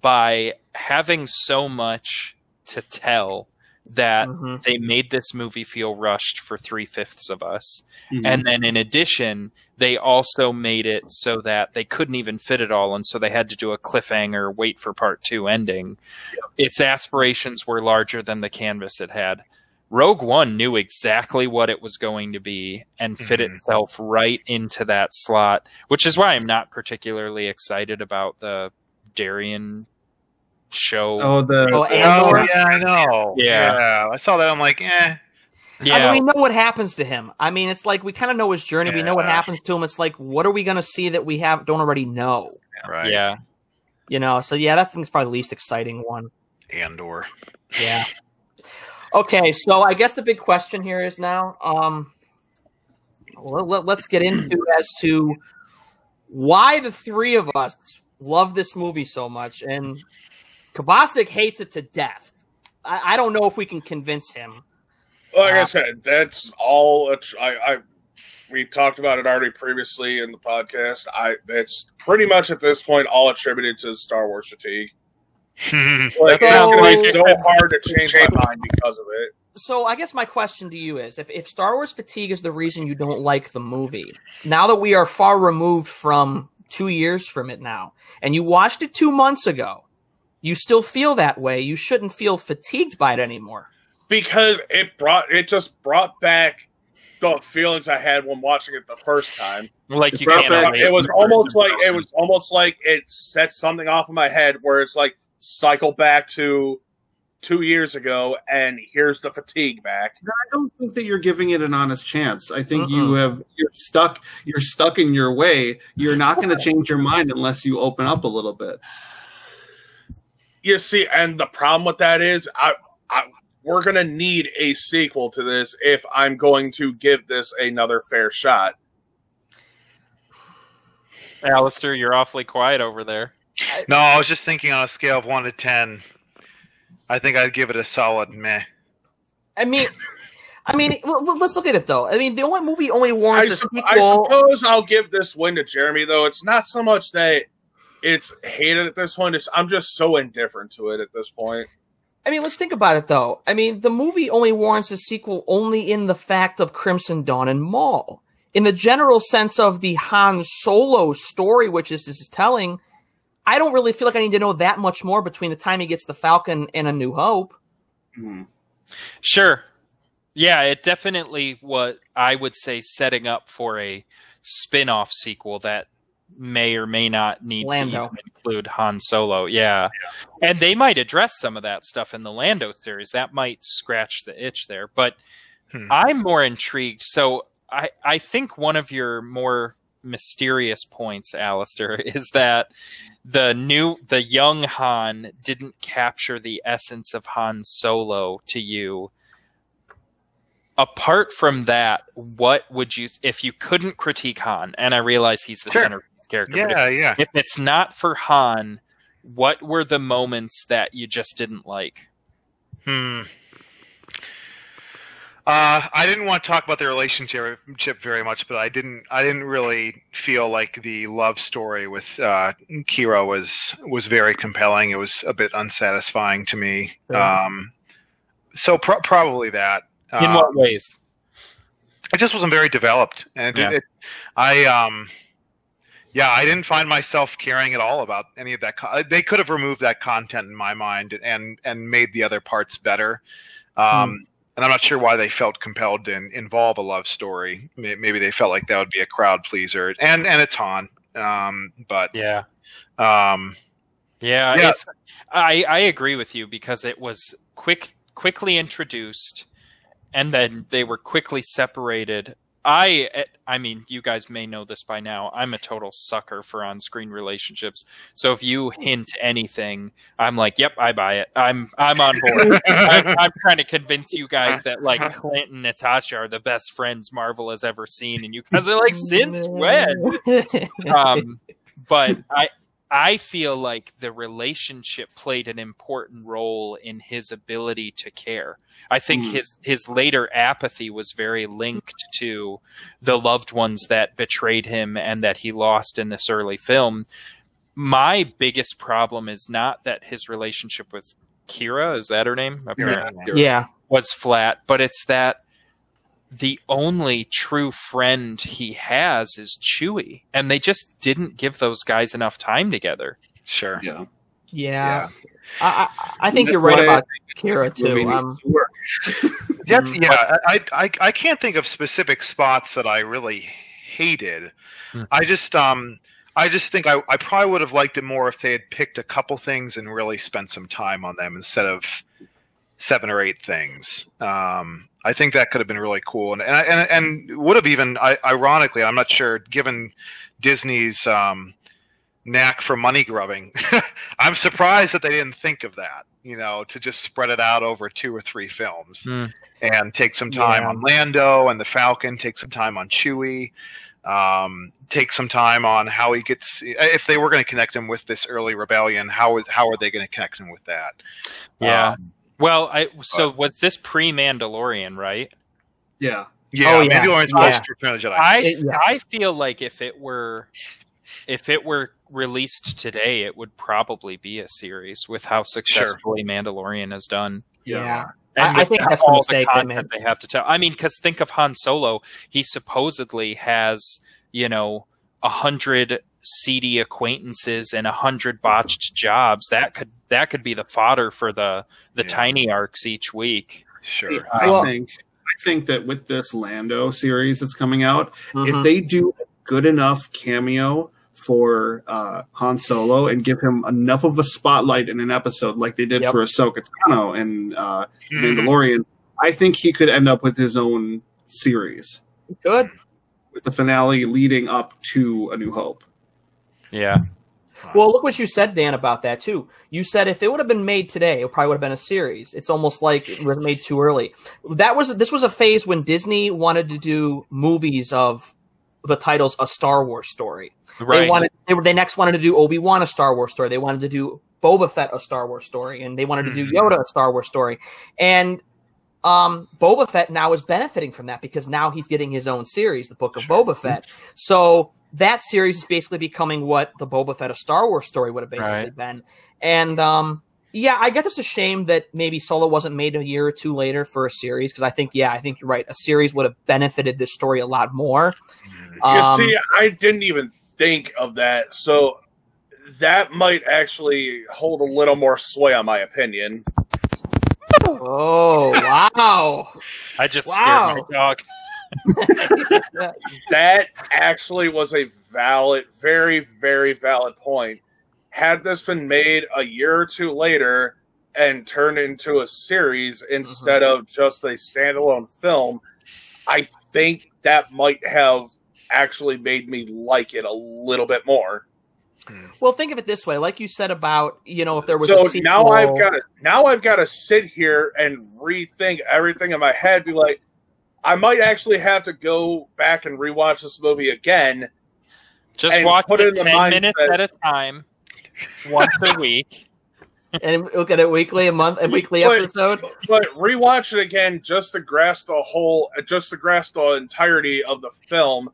by having so much to tell that they made this movie feel rushed for 3/5 of us. And then in addition, they also made it so that they couldn't even fit it all. And so they had to do a cliffhanger, wait for part 2 ending. Its aspirations were larger than the canvas it had. Rogue One knew exactly what it was going to be and fit itself right into that slot, which is why I'm not particularly excited about the Darien show. Yeah, I know. Yeah. I saw that. I'm like, eh. Yeah. I mean, we know what happens to him. I mean, it's like we kind of know his journey. Yeah. We know what happens to him. It's like, what are we going to see that we don't already know? Right. Yeah. You know, so yeah, that thing's probably the least exciting one. Andor. Yeah. Okay, so I guess the big question here is now, let's get into as to why the three of us love this movie so much, and Kovacic hates it to death. I don't know if we can convince him. Like I said, that's all. We talked about it already previously in the podcast. That's pretty much at this point all attributed to Star Wars fatigue. Like, it's going to be so hard to change my mind because of it. So I guess my question to you is, if Star Wars fatigue is the reason you don't like the movie, now that we are far removed from 2 years from it now, and you watched it 2 months ago, you still feel that way. You shouldn't feel fatigued by it anymore. Because it just brought back the feelings I had when watching it the first time. Like, you can't. It was almost like it set something off in my head where it's like, cycle back to 2 years ago, and here's the fatigue back. I don't think that you're giving it an honest chance. I think you're stuck in your way. You're not going to change your mind unless you open up a little bit. You see, and the problem with that is we're going to need a sequel to this if I'm going to give this another fair shot. Alistair, you're awfully quiet over there. No, I was just thinking on a scale of 1 to 10, I think I'd give it a solid meh. I mean, let's look at it, though. I mean, the only movie only warrants a sequel. I suppose I'll give this win to Jeremy, though. It's not so much that it's hated at this point. I'm just so indifferent to it at this point. I mean, let's think about it, though. I mean, the movie only warrants a sequel only in the fact of Crimson Dawn and Maul. In the general sense of the Han Solo story, which is telling, I don't really feel like I need to know that much more between the time he gets the Falcon and A New Hope. Mm-hmm. Sure. Yeah, it definitely what I would say setting up for a spin-off sequel that may or may not need Lando. To even include Han Solo. Yeah. And they might address some of that stuff in the Lando series. That might scratch the itch there. But I'm more intrigued. So I think one of your more mysterious points, Alistair, is that the young Han didn't capture the essence of Han Solo to you. Apart from that, what would you, if you couldn't critique Han, and I realize he's the centerpiece character. Yeah. If it's not for Han, what were the moments that you just didn't like? I didn't want to talk about their relationship very much, but I didn't really feel like the love story with Kira was very compelling. It was a bit unsatisfying to me. Yeah. So probably that. In what ways? It just wasn't very developed, and I didn't find myself caring at all about any of that. They could have removed that content in my mind and made the other parts better. And I'm not sure why they felt compelled to involve a love story. Maybe they felt like that would be a crowd pleaser, and it's Han. But it's, I agree with you because it was quickly introduced. And then they were quickly separated. I mean, you guys may know this by now. I'm a total sucker for on-screen relationships. So if you hint anything, I'm like, yep, I buy it. I'm on board. I'm trying to convince you guys that like Clint and Natasha are the best friends Marvel has ever seen, and you guys are like, since when? But I feel like the relationship played an important role in his ability to care. I think his later apathy was very linked to the loved ones that betrayed him and that he lost in this early film. My biggest problem is not that his relationship with Kira, is that her name? Yeah. Was flat, but it's that the only true friend he has is Chewie, and they just didn't give those guys enough time together. Sure. Yeah. I think you're right about Kira too. I can't think of specific spots that I really hated. I just think I probably would have liked it more if they had picked a couple things and really spent some time on them instead of 7 or 8 things. I think that could have been really cool, and would have even ironically, I'm not sure, given Disney's knack for money grubbing. I'm surprised that they didn't think of that, to just spread it out over 2 or 3 films and take some time on Lando and the Falcon, take some time on Chewie, take some time on how he gets, if they were going to connect him with this early rebellion, how are they going to connect him with that? Yeah. So was this pre-Mandalorian, right? Yeah. Yeah, oh, yeah. Mandalorian's most Return of the Jedi. I feel like if it were released today, it would probably be a series with how successfully Mandalorian is done. Yeah. And I think that's a mistake. They have to tell. I mean, because think of Han Solo. He supposedly has, 100 seedy acquaintances and 100 botched jobs. That could be the fodder for the tiny arcs each week. Sure. I think that with this Lando series that's coming out, if they do a good enough cameo for Han Solo and give him enough of a spotlight in an episode like they did for Ahsoka Tano and Mandalorian, I think he could end up with his own series. Good. With the finale leading up to A New Hope. Yeah. Well, look what you said, Dan, about that, too. You said if it would have been made today, it probably would have been a series. It's almost like it was made too early. This was a phase when Disney wanted to do movies of the titles A Star Wars Story. Right. They next wanted to do Obi-Wan A Star Wars Story. They wanted to do Boba Fett A Star Wars Story, and they wanted to do Yoda A Star Wars Story. And Boba Fett now is benefiting from that because now he's getting his own series, The Book of Boba Fett. So that series is basically becoming what the Boba Fett A Star Wars Story would have basically been. And yeah, I guess it's a shame that maybe Solo wasn't made a year or two later for a series, because I think, yeah, I think you're right. A series would have benefited this story a lot more. You see, I didn't even think of that. So that might actually hold a little more sway on my opinion. Oh, wow. I just scared my dog. That actually was a valid, very, very valid point. Had this been made a year or two later and turned into a series instead of just a standalone film, I think that might have actually made me like it a little bit more. Well, think of it this way, like you said about, you know, if there was a sequel. Now I've got to sit here and rethink everything in my head, be like, I might actually have to go back and rewatch this movie again. Just watch it 10 minutes at a time, once a week. And look at it weekly, episode. But rewatch it again just to grasp the whole, just to grasp the entirety of the film,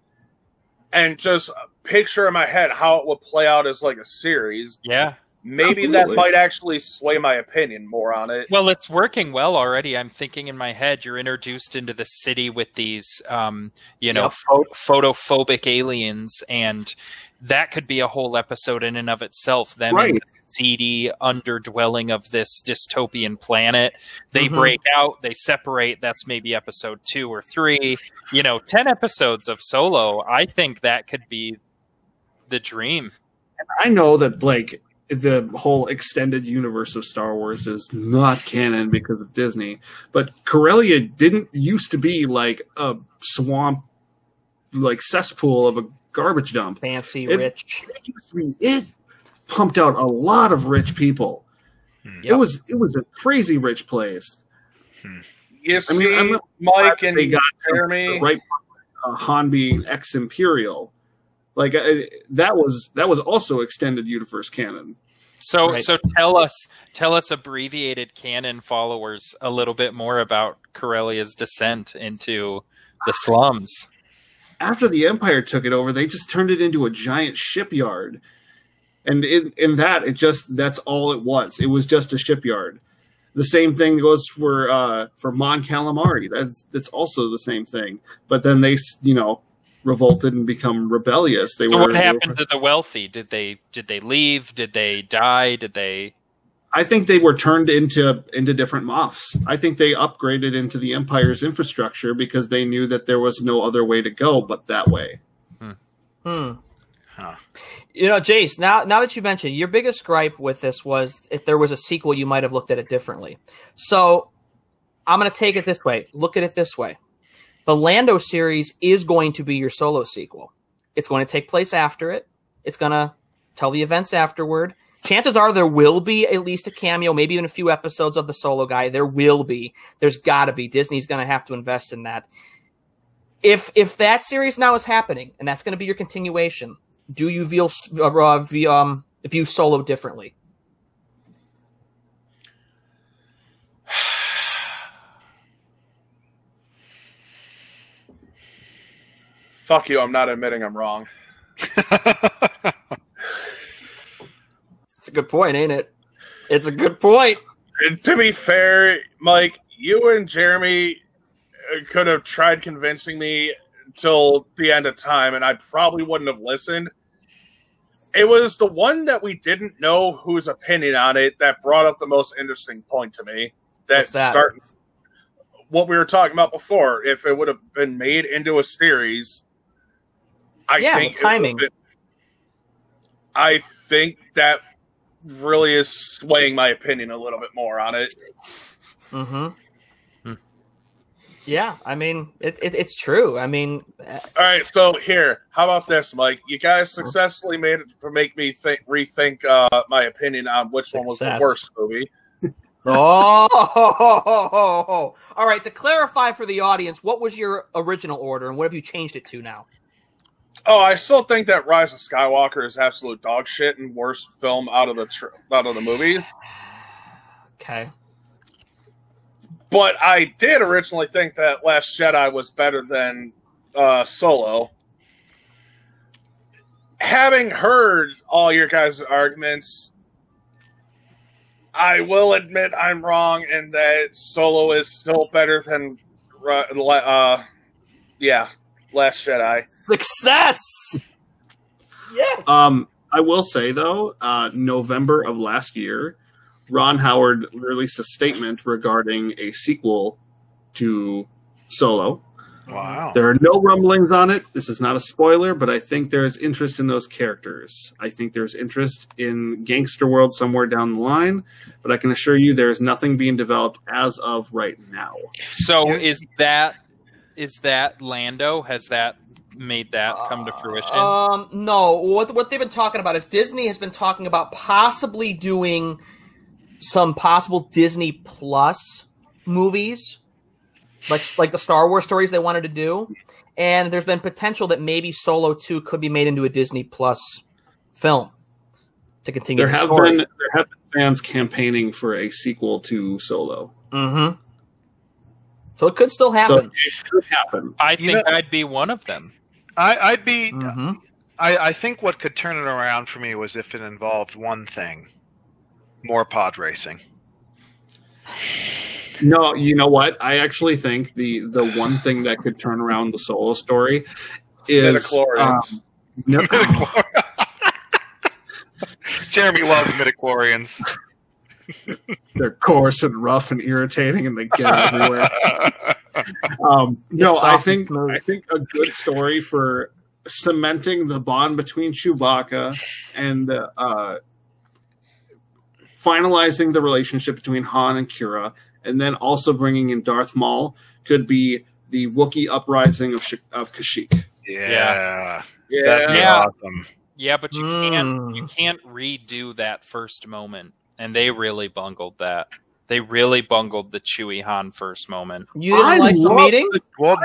and just picture in my head how it would play out as like a series. Yeah. Maybe that might actually sway my opinion more on it. Well, it's working well already. I'm thinking in my head, you're introduced into the city with these, you know, photophobic aliens, and that could be a whole episode in and of itself. Then the seedy underdwelling of this dystopian planet. They break out, they separate. That's maybe episode 2 or 3. You know, 10 episodes of Solo. I think that could be the dream. And I know that, like, the whole extended universe of Star Wars is not canon because of Disney, but Corellia didn't used to be like a swamp, like cesspool of a garbage dump. Rich. It pumped out a lot of rich people. Yep. It was a crazy rich place. I mean, Mike and they got Jeremy, right? Han being ex-Imperial. Like that was also extended universe canon. So so tell us abbreviated canon followers a little bit more about Corellia's descent into the slums. After the Empire took it over, they just turned it into a giant shipyard, and that's all it was. It was just a shipyard. The same thing goes for Mon Calamari. That's also the same thing. But then they revolted and become rebellious. What happened to the wealthy? Did they leave? Did they die? I think they were turned into different moths. I think they upgraded into the Empire's infrastructure because they knew that there was no other way to go but that way. You know, Jace, now that you mentioned, your biggest gripe with this was if there was a sequel, you might have looked at it differently. So I'm going to take it this way. Look at it this way. The Lando series is going to be your Solo sequel. It's going to take place after it. It's going to tell the events afterward. Chances are there will be at least a cameo, maybe even a few episodes of the Solo guy. There will be. There's got to be. Disney's going to have to invest in that. If that series now is happening, and that's going to be your continuation, do you view Solo differently? Fuck you, I'm not admitting I'm wrong. It's a good point, ain't it? It's a good point. And to be fair, Mike, you and Jeremy could have tried convincing me till the end of time, and I probably wouldn't have listened. It was the one that we didn't know whose opinion on it that brought up the most interesting point to me. What's that? What we were talking about before, if it would have been made into a series... I think timing. I think that really is swaying my opinion a little bit more on it. Yeah, I mean, it's true. I mean, all right. So here, how about this, Mike? You guys successfully made it to make me rethink my opinion on which one was the worst movie. All right. To clarify for the audience, what was your original order, and what have you changed it to now? Oh, I still think that Rise of Skywalker is absolute dog shit and worst film out of the movies. Okay. But I did originally think that Last Jedi was better than Solo. Having heard all your guys' arguments, I will admit I'm wrong and that Solo is still better than Last Jedi. Success! Yes! I will say, though, November of last year, Ron Howard released a statement regarding a sequel to Solo. Wow. There are no rumblings on it. This is not a spoiler, but I think there's interest in those characters. I think there's interest in Gangster World somewhere down the line, but I can assure you there is nothing being developed as of right now. So is that Lando? Has that made that come to fruition? No. What they've been talking about is Disney has been talking about possibly doing some possible Disney Plus movies, like the Star Wars stories they wanted to do. And there's been potential that maybe Solo 2 could be made into a Disney Plus film to continue the story. There have been fans campaigning for a sequel to Solo. Mm-hmm. So it could still happen. I think I'd be one of them. I'd be... Mm-hmm. I think what could turn it around for me was if it involved one thing. More pod racing. No, you know what? I actually think the one thing that could turn around the Solo story is... Midichlorians. Jeremy loves midichlorians. They're coarse and rough and irritating and they get everywhere. I think a good story for cementing the bond between Chewbacca and... finalizing the relationship between Han and Kira, and then also bringing in Darth Maul could be the Wookiee uprising of Kashyyyk. Yeah, yeah, that'd be awesome. Yeah, but you can't redo that first moment, and they really bungled that. They really bungled the Chewie Han first moment. You didn't like the meeting? Well,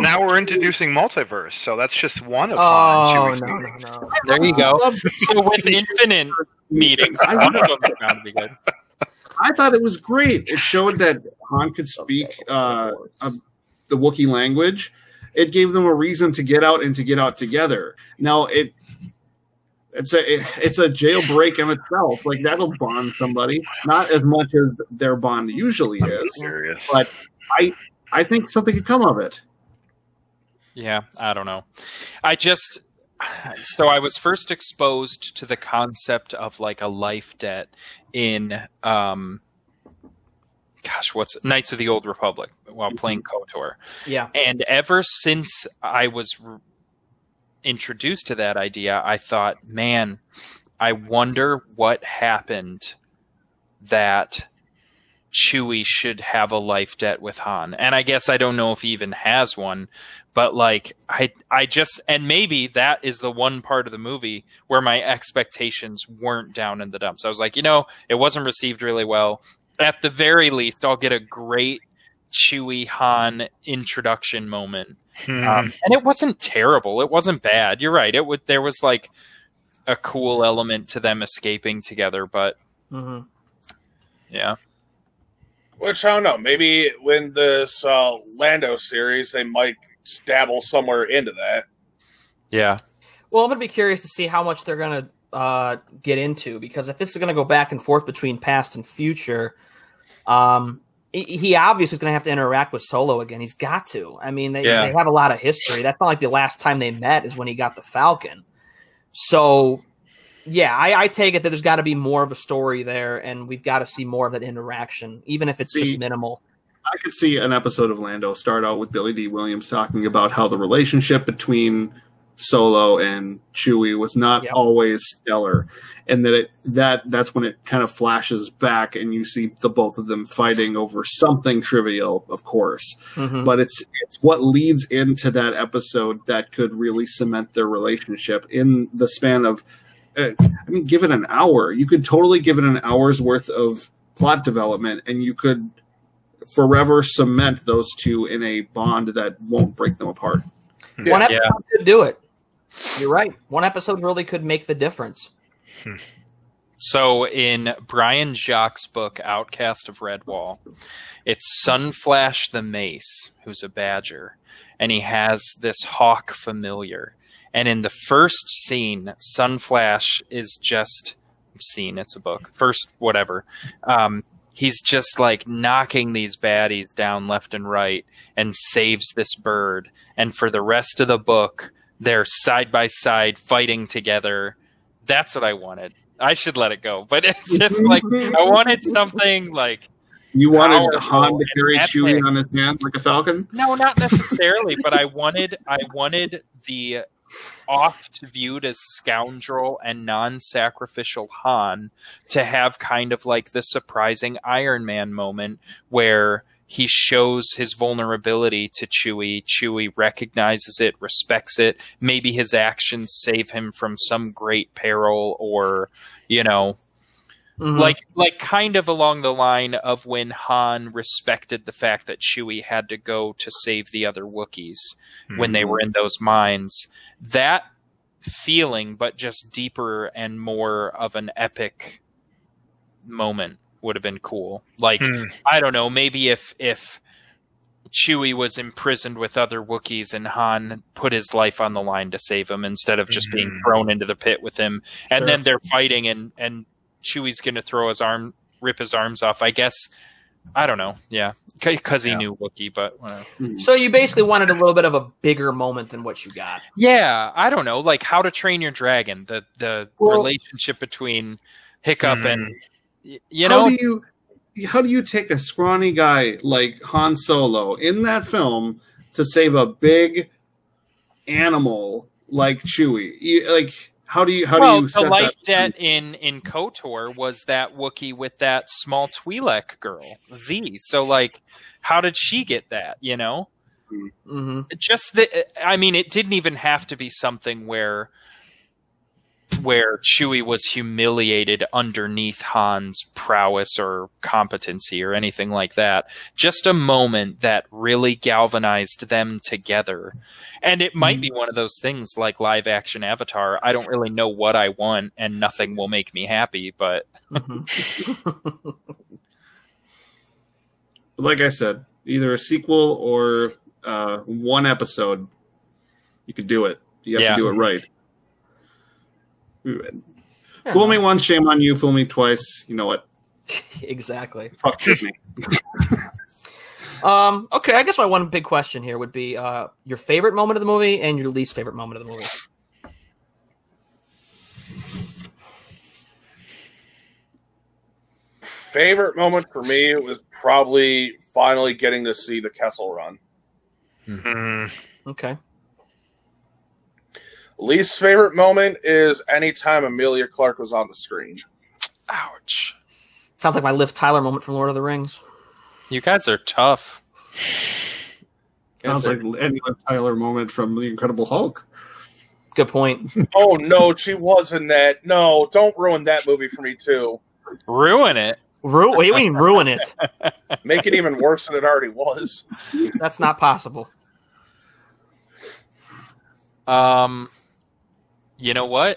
now we're introducing multiverse, so that's just one of Han and Chewie's meetings. No. There you go. So with Infinite meetings, one of them is going to be good. I thought it was great. It showed that Han could speak the Wookiee language. It gave them a reason to get out and to get out together. Now It's a jailbreak in itself. Like, that'll bond somebody. Not as much as their bond usually is. But I think something could come of it. Yeah, I don't know. So I was first exposed to the concept of, like, a life debt in, Knights of the Old Republic while playing KOTOR. Yeah. And ever since I was... introduced to that idea, I thought, man, I wonder what happened that Chewie should have a life debt with Han. And I guess I don't know if he even has one, but like I just, and maybe that is the one part of the movie where my expectations weren't down in the dumps. I was like, it wasn't received really well. At the very least, I'll get a great Chewie Han introduction moment. And it wasn't terrible. It wasn't bad. You're right. There was like a cool element to them escaping together, but yeah. Which I don't know. Maybe when this Lando series, they might dabble somewhere into that. Yeah. Well, I'm gonna be curious to see how much they're gonna get into, because if this is gonna go back and forth between past and future, he obviously is going to have to interact with Solo again. He's got to. I mean, they have a lot of history. That's not like the last time they met is when he got the Falcon. So, yeah, I take it that there's got to be more of a story there, and we've got to see more of that interaction, even if it's just minimal. I could see an episode of Lando start out with Billy D. Williams talking about how the relationship between Solo and Chewie was not always stellar, and that that's when it kind of flashes back and you see the both of them fighting over something trivial, of course, but it's what leads into that episode that could really cement their relationship in the span of give it an hour. You could totally give it an hour's worth of plot development, and you could forever cement those two in a bond that won't break them apart. One episode could do it. You're right. One episode really could make the difference. So in Brian Jacques' book, Outcast of Redwall, it's Sunflash the Mace, who's a badger, and he has this hawk familiar. And in the first scene, Sunflash is just... scene, it's a book. First, whatever. He's just like knocking these baddies down left and right and saves this bird. And for the rest of the book, they're side by side fighting together. That's what I wanted. I should let it go. But it's just like, I wanted something like... You wanted Han to carry Chewie on his hand like a falcon? No, not necessarily. But I wanted the oft viewed as scoundrel and non-sacrificial Han to have kind of like the surprising Iron Man moment where he shows his vulnerability to Chewie. Chewie recognizes it, respects it. Maybe his actions save him from some great peril, or, you know... Mm-hmm. Like kind of along the line of when Han respected the fact that Chewie had to go to save the other Wookiees when they were in those mines. That feeling, but just deeper and more of an epic moment, would have been cool. Like, I don't know, maybe if Chewie was imprisoned with other Wookiees and Han put his life on the line to save him instead of just being thrown into the pit with him. And then they're fighting and Chewie's going to rip his arms off, I guess. I don't know. Yeah. Because he knew Wookiee, but whatever. So you basically wanted a little bit of a bigger moment than what you got. Yeah. I don't know. Like How to Train Your Dragon, the relationship between Hiccup and, you know. How do you take a scrawny guy like Han Solo in that film to save a big animal like Chewie? How do you set the life debt in KOTOR was that Wookiee with that small Twi'lek girl, Z. So, like, how did she get that, you know? Just it didn't even have to be something where Chewie was humiliated underneath Han's prowess or competency or anything like that. Just a moment that really galvanized them together. And it might be one of those things like live action Avatar. I don't really know what I want and nothing will make me happy, but like I said, either a sequel or one episode, you could do it. You have to do it right. Fool me once, shame on you. Fool me twice, you know what? Exactly. Fuck with me. Okay, I guess my one big question here would be your favorite moment of the movie and your least favorite moment of the movie. Favorite moment for me was probably finally getting to see the Kessel Run. Okay. Least favorite moment is anytime Emilia Clarke was on the screen. Ouch. Sounds like my Liv Tyler moment from Lord of the Rings. You guys are tough. Sounds like any Liv Tyler moment from The Incredible Hulk. Good point. Oh, no, she was in that. No, don't ruin that movie for me, too. Ruin it? What do you mean ruin it? Make it even worse than it already was. That's not possible. You know what?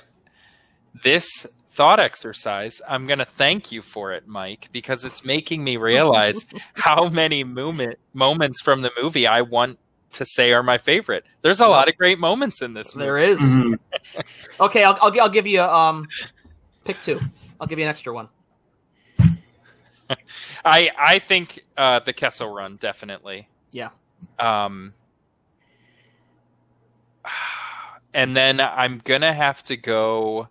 This thought exercise, I'm going to thank you for it, Mike, because it's making me realize how many moments from the movie I want to say are my favorite. There's a lot of great moments in this movie. There is. Okay, I'll give you pick two. I'll give you an extra one. I think the Kessel Run, definitely. Yeah. And then I'm going to have to go...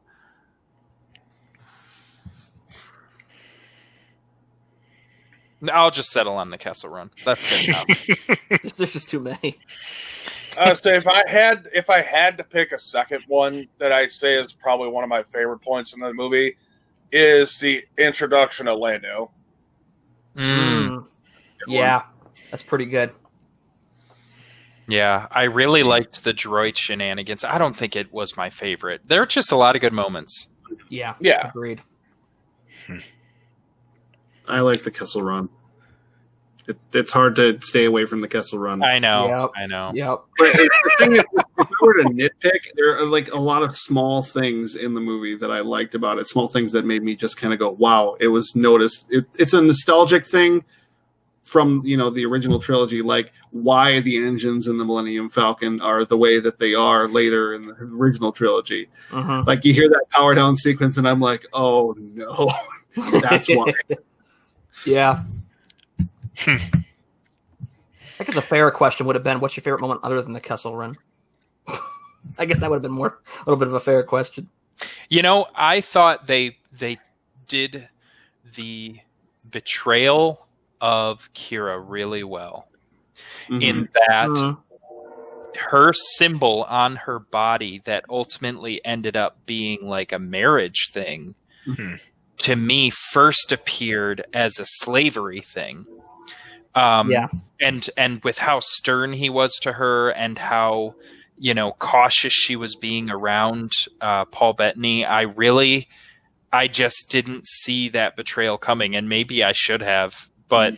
I'll just settle on the Kessel Run. That's good enough. There's just too many. So if I had to pick a second one that I say is probably one of my favorite points in the movie is the introduction of Lando. Yeah, that's pretty good. Yeah, I really liked the droid shenanigans. I don't think it was my favorite. There are just a lot of good moments. Yeah. Agreed. I like the Kessel Run. It's hard to stay away from the Kessel Run. I know. Yep. But the thing is, If I were to nitpick, there are like a lot of small things in the movie that I liked about it. Small things that made me just kind of go, wow, it was noticed. It's a nostalgic thing from, you know, the original trilogy, like why the engines in the Millennium Falcon are the way that they are later in the original trilogy. Uh-huh. Like you hear that power down sequence and I'm like, oh no, that's why. Yeah. I guess a fair question would have been, what's your favorite moment other than the Kessel Run? I guess that would have been more a little bit of a fair question. You know, I thought they did the betrayal of Kira really well. Mm-hmm. In that her symbol on her body that ultimately ended up being like a marriage thing, mm-hmm. to me first appeared as a slavery thing. Yeah. And with how stern he was to her and how, you know, cautious she was being around Paul Bettany, I just didn't see that betrayal coming, and maybe I should have. But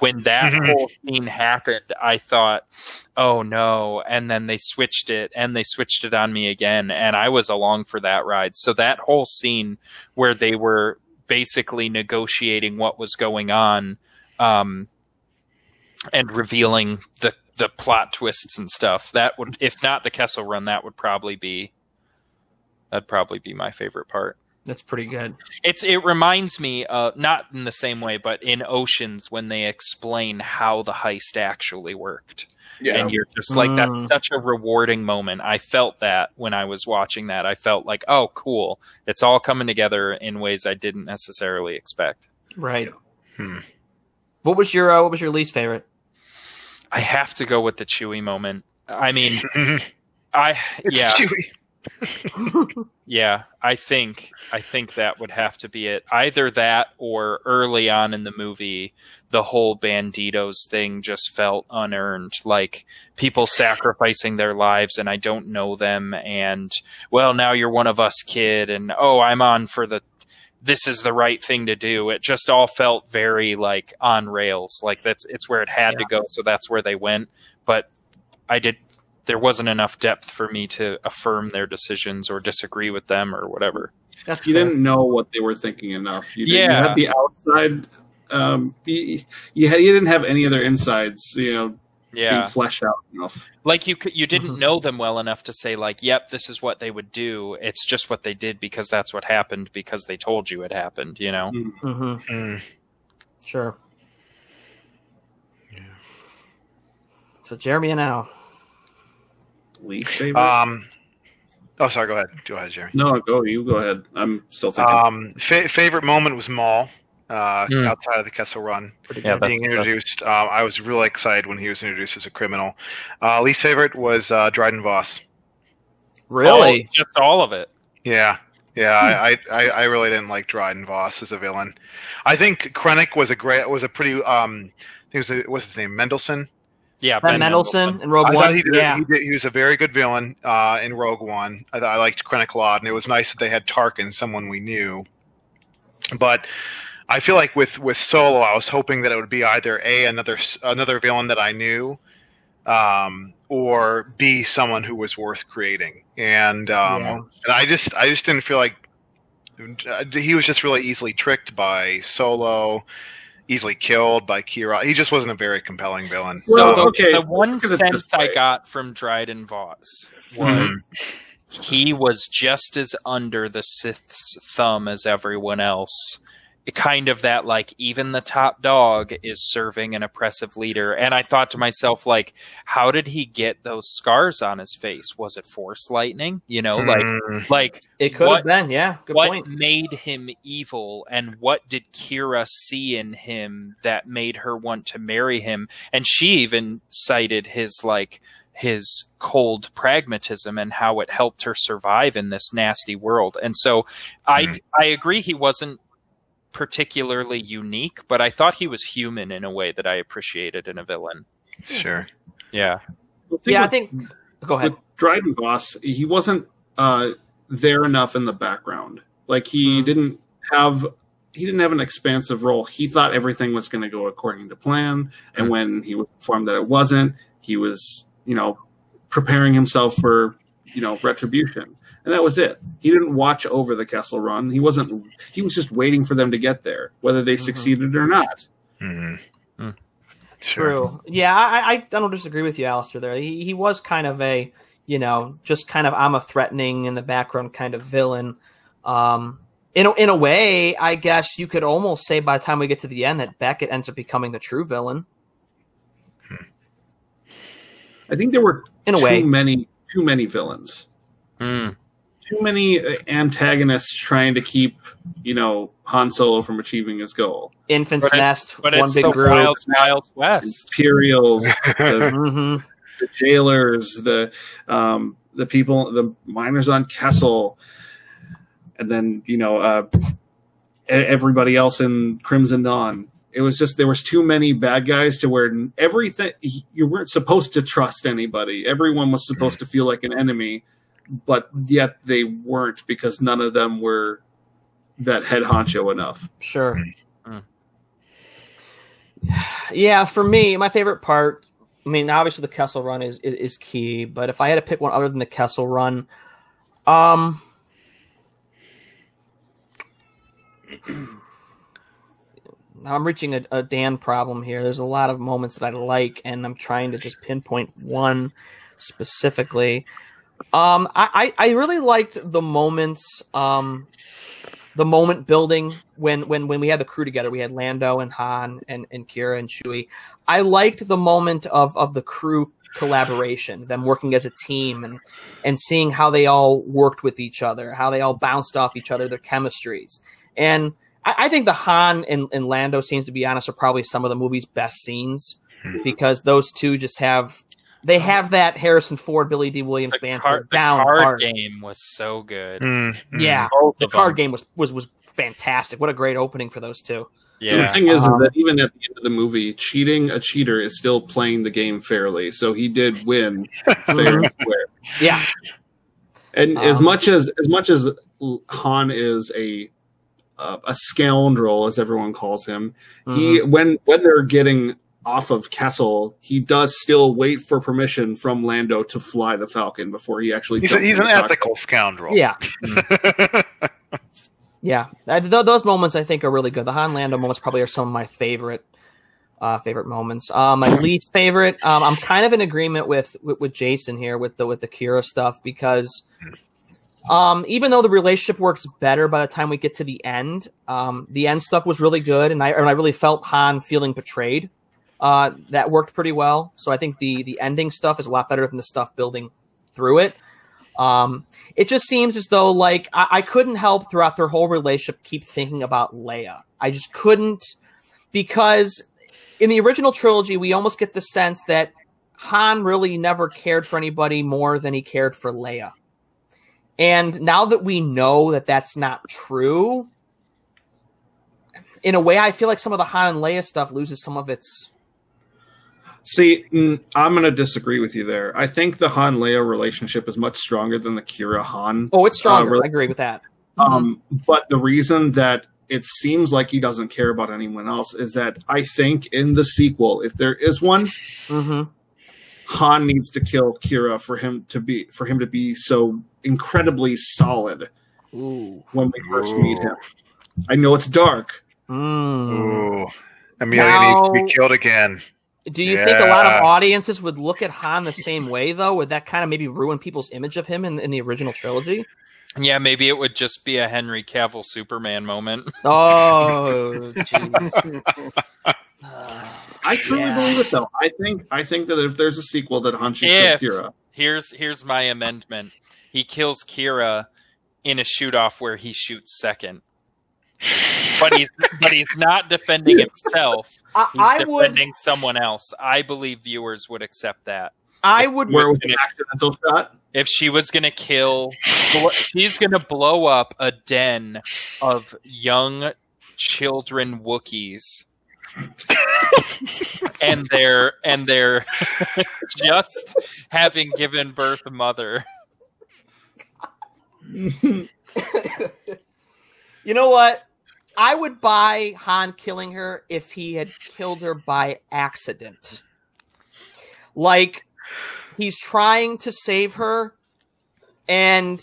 when that whole scene happened, I thought, oh no. And then they switched it and they switched it on me again. And I was along for that ride. So that whole scene where they were basically negotiating what was going on, and revealing the plot twists and stuff, that would, if not the Kessel Run, that would probably be, that'd probably be my favorite part. That's pretty good. It reminds me, not in the same way, but in Oceans when they explain how the heist actually worked. Yeah. And you're just like, that's such a rewarding moment. I felt that when I was watching that. I felt like, oh, cool. It's all coming together in ways I didn't necessarily expect. Right. Hmm. What was your least favorite? I have to go with the Chewie moment. I mean, yeah. Chewie. Yeah, I think that would have to be it. Either that or early on in the movie, the whole Banditos thing just felt unearned. Like people sacrificing their lives and I don't know them, and well, now you're one of us, kid, and oh, I'm on for the, this is the right thing to do. It just all felt very like on rails. Like it's where it had to go, so that's where they went. But there wasn't enough depth for me to affirm their decisions or disagree with them or whatever. That's you fair. Didn't know what they were thinking enough. You didn't, you had the outside. You didn't have any other insides, you know, being fleshed out enough. Like you didn't know them well enough to say like, yep, this is what they would do. It's just what they did because that's what happened because they told you it happened, you know? Mm-hmm. Mm. Sure. Yeah. So Jeremy and Al. Least favorite? Oh, sorry. Go ahead. Go ahead, Jerry. No, go ahead. I'm still thinking. Favorite moment was Maul outside of the Kessel Run. Being introduced. I was really excited when he was introduced as a criminal. Least favorite was Dryden Voss. Really? Oh, just all of it. Yeah. Yeah, I really didn't like Dryden Voss as a villain. I think Krennic what's his name? Mendelsohn? Yeah, Ben Mendelsohn in Rogue One. He was a very good villain in Rogue One. I liked Krennic a lot, and it was nice that they had Tarkin, someone we knew. But I feel like with Solo, I was hoping that it would be either A, another villain that I knew, or B, someone who was worth creating. And and I just didn't feel like he was just really easily tricked by Solo. Easily killed by Kira. He just wasn't a very compelling villain. Well, okay. The one sense I got from Dryden Voss was he was just as under the Sith's thumb as everyone else. It kind of that, like, even the top dog is serving an oppressive leader. And I thought to myself, like, how did he get those scars on his face? Was it force lightning? You know, like it could have been. Yeah. Good point. What made him evil, and what did Kira see in him that made her want to marry him? And she even cited his cold pragmatism and how it helped her survive in this nasty world. And so I agree he wasn't particularly unique, but I thought he was human in a way that I appreciated in a villain. Sure. Yeah. I think. Go ahead. With Dryden Voss, he wasn't there enough in the background. Like he didn't have an expansive role. He thought everything was going to go according to plan, and when he was informed that it wasn't, he was, you know, preparing himself for, you know, retribution. And that was it. He didn't watch over the Kessel Run. He was just waiting for them to get there, whether they succeeded or not. True. Yeah, I don't disagree with you, Alistair, there. He was kind of a, you know, just kind of I'm a threatening in the background kind of villain. In a way, I guess you could almost say by the time we get to the end that Beckett ends up becoming the true villain. I think there were too many villains. Too many antagonists trying to keep, you know, Han Solo from achieving his goal. Infant's Nest, One Big Group, Wild West, Imperials, the jailers, the people, the miners on Kessel, and then, you know, everybody else in Crimson Dawn. It was just there was too many bad guys to where everything you weren't supposed to trust anybody. Everyone was supposed to feel like an enemy, but yet they weren't because none of them were that head honcho enough. Sure. Yeah, for me, my favorite part, I mean, obviously the Kessel Run is key, but if I had to pick one other than the Kessel Run, I'm reaching a Dan problem here. There's a lot of moments that I like, and I'm trying to just pinpoint one specifically. I really liked the moments, the moment building when we had the crew together. We had Lando and Han and Kira and Chewie. I liked the moment of the crew collaboration, them working as a team and seeing how they all worked with each other, how they all bounced off each other, their chemistries. And I think the Han and Lando scenes, to be honest, are probably some of the movie's best scenes because those two just have that Harrison Ford, Billy D. Williams banter down. The card game was so good. Yeah, the card game was fantastic. What a great opening for those two. Yeah. The thing is that even at the end of the movie, a cheater is still playing the game fairly. So he did win fair and square. Yeah. And as much as Han is a scoundrel, as everyone calls him, he when they're getting off of Kessel, he does still wait for permission from Lando to fly the Falcon before he actually. He's an ethical scoundrel. Yeah, yeah. Those moments I think are really good. The Han Lando moments probably are some of my favorite moments. My least favorite. I'm kind of in agreement with Jason here with the Kira stuff because. Even though the relationship works better by the time we get to the end stuff was really good, and I really felt Han feeling betrayed. That worked pretty well. So I think the ending stuff is a lot better than the stuff building through it. It just seems as though like I couldn't help throughout their whole relationship keep thinking about Leia. I just couldn't because in the original trilogy we almost get the sense that Han really never cared for anybody more than he cared for Leia. And now that we know that that's not true, in a way, I feel like some of the Han and Leia stuff loses some of its... See, I'm going to disagree with you there. I think the Han-Leia relationship is much stronger than the Kira-Han. Oh, it's stronger. I agree with that. But the reason that it seems like he doesn't care about anyone else is that I think in the sequel, if there is one... Han needs to kill Kira for him to be so incredibly solid when we first meet him. I know it's dark. Amelia needs to be killed again. Do you think a lot of audiences would look at Han the same way, though? Would that kind of maybe ruin people's image of him in the original trilogy? Yeah, maybe it would just be a Henry Cavill Superman moment. Oh, jeez. I truly believe it, though. I think that if there's a sequel, that Han should kill Kira. Here's my amendment. He kills Kira in a shoot-off where he shoots second. But he's not defending himself. He's defending someone else. I believe viewers would accept that. Where was an accidental shot? If she was going to kill... She's going to blow up a den of young children Wookiees. and they're just having given birth a mother. You know what? I would buy Han killing her if he had killed her by accident. Like he's trying to save her, and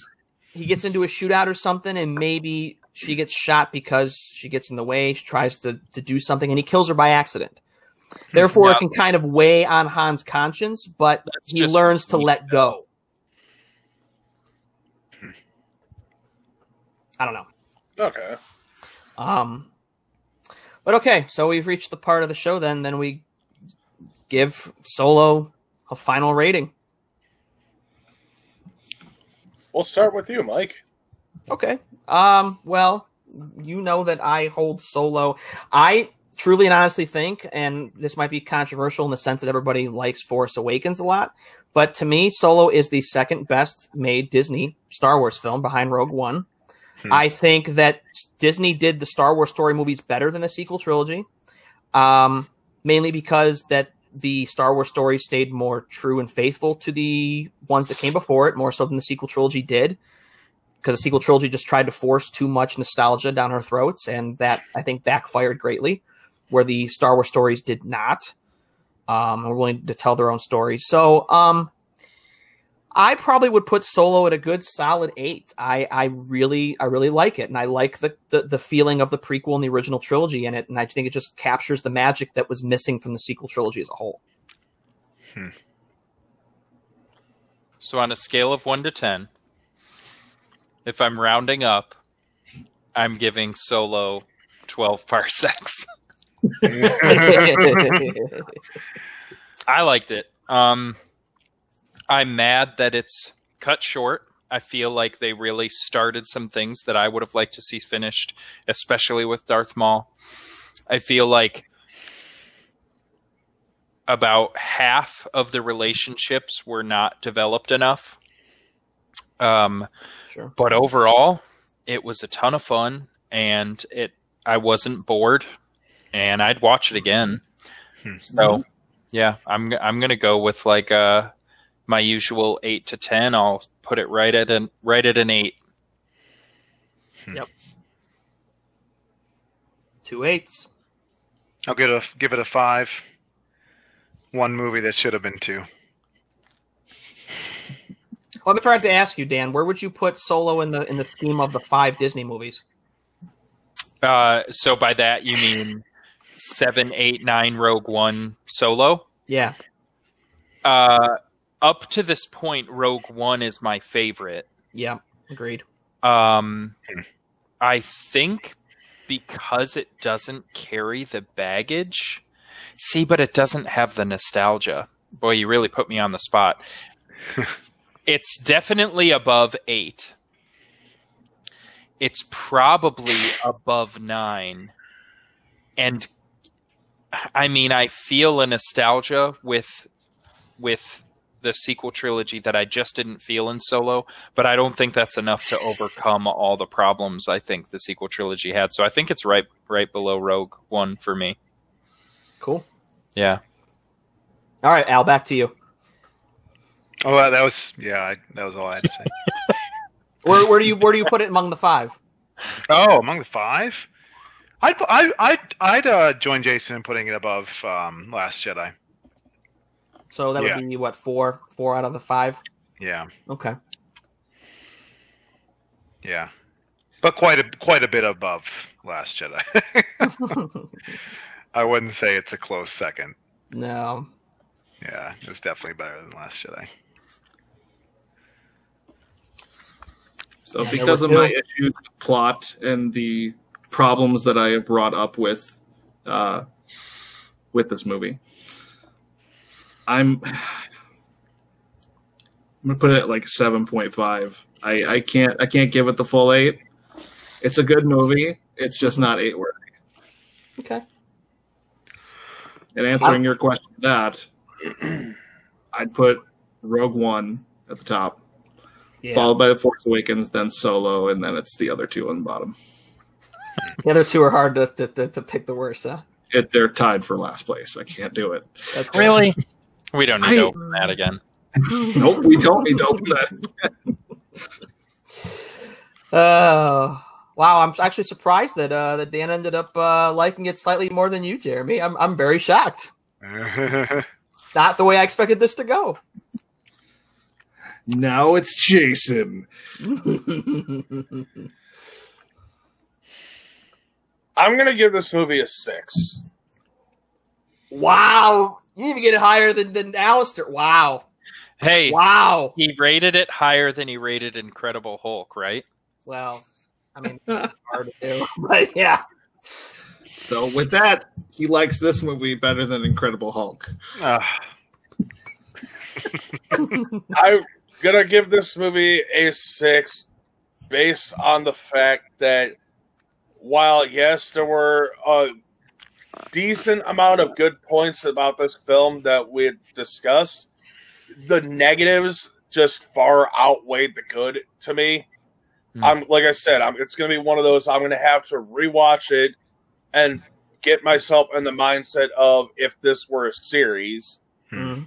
he gets into a shootout or something, and maybe she gets shot because she gets in the way. She tries to do something, and he kills her by accident. Therefore, it can kind of weigh on Han's conscience, but he learns to let go. I don't know. Okay. But okay, so we've reached the part of the show then. Then we give Solo a final rating. We'll start with you, Mike. Okay. Well, you know that I hold Solo. I truly and honestly think, and this might be controversial in the sense that everybody likes Force Awakens a lot, but to me, Solo is the second best made Disney Star Wars film behind Rogue One. Hmm. I think that Disney did the Star Wars story movies better than the sequel trilogy, mainly because that the Star Wars story stayed more true and faithful to the ones that came before it, more so than the sequel trilogy did, because the sequel trilogy just tried to force too much nostalgia down our throats, and that, I think, backfired greatly, where the Star Wars stories did not. Were willing to tell their own stories. So I probably would put Solo at a good solid 8. I really like it, and I like the feeling of the prequel and the original trilogy in it, and I think it just captures the magic that was missing from the sequel trilogy as a whole. Hmm. So on a scale of 1 to 10, if I'm rounding up, I'm giving Solo 12 parsecs. I liked it. I'm mad that it's cut short. I feel like they really started some things that I would have liked to see finished, especially with Darth Maul. I feel like about half of the relationships were not developed enough. Sure. But overall, it was a ton of fun, and I wasn't bored, and I'd watch it again. Hmm. So, yeah, I'm gonna go with like a. My usual 8 to 10, I'll put it right at an 8. Yep. 2 8s. I'll give it a 5. One movie that should have been 2. Well, I forgot to ask you, Dan, where would you put Solo in the scheme of the 5 Disney movies? So by that you mean 7, 8, 9, Rogue One, Solo? Yeah. Up to this point, Rogue One is my favorite. Yeah, agreed. I think because it doesn't carry the baggage. See, but it doesn't have the nostalgia. Boy, you really put me on the spot. It's definitely above 8. It's probably above 9. And, I mean, I feel a nostalgia with the sequel trilogy that I just didn't feel in Solo, but I don't think that's enough to overcome all the problems I think the sequel trilogy had. So I think it's right below Rogue One for me. Cool. Yeah. All right, Al, back to you. Oh, that was all I had to say. where do you put it among the 5? Oh, among the 5? I'd join Jason in putting it above Last Jedi. So that would be, what, 4 out of the 5? Yeah. Okay. Yeah. But quite a bit above Last Jedi. I wouldn't say it's a close second. No. Yeah, it was definitely better than Last Jedi. So because of my issues with plot and the problems that I have brought up with this movie, I'm gonna put it at like 7.5. I can't give it the full 8. It's a good movie. It's just not 8 worthy. Okay. And answering your question, I'd put Rogue One at the top, followed by The Force Awakens, then Solo, and then it's the other 2 on the bottom. The other 2 are hard to pick the worst, huh? They're tied for last place. I can't do it. That's really. We don't need to open that again. Nope, we don't need to open that again. Wow, I'm actually surprised that Dan ended up liking it slightly more than you, Jeremy. I'm very shocked. Not the way I expected this to go. Now it's Jason. I'm going to give this movie a 6. Wow. You didn't even get it higher than Alistair. Wow. Hey. Wow. He rated it higher than he rated Incredible Hulk, right? Well, I mean, it's hard to do, but yeah. So with that, he likes this movie better than Incredible Hulk. I'm going to give this movie a 6 based on the fact that while, yes, there were a decent amount of good points about this film that we had discussed, the negatives just far outweighed the good to me. Mm. It's going to be one of those I'm going to have to rewatch it and get myself in the mindset of if this were a series, how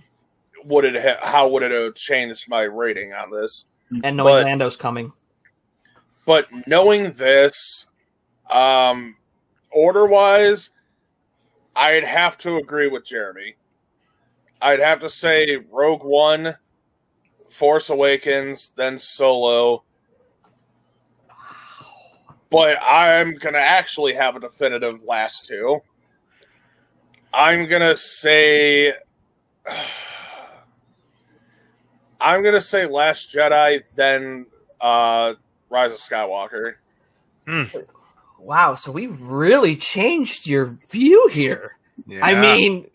would it have changed my rating on this? And knowing Lando's coming. But knowing this, order-wise, I'd have to agree with Jeremy. I'd have to say Rogue One, Force Awakens, then Solo. But I'm going to actually have a definitive last two. I'm going to say Last Jedi, then Rise of Skywalker. Hmm. Wow, so we really changed your view here. Yeah. I mean,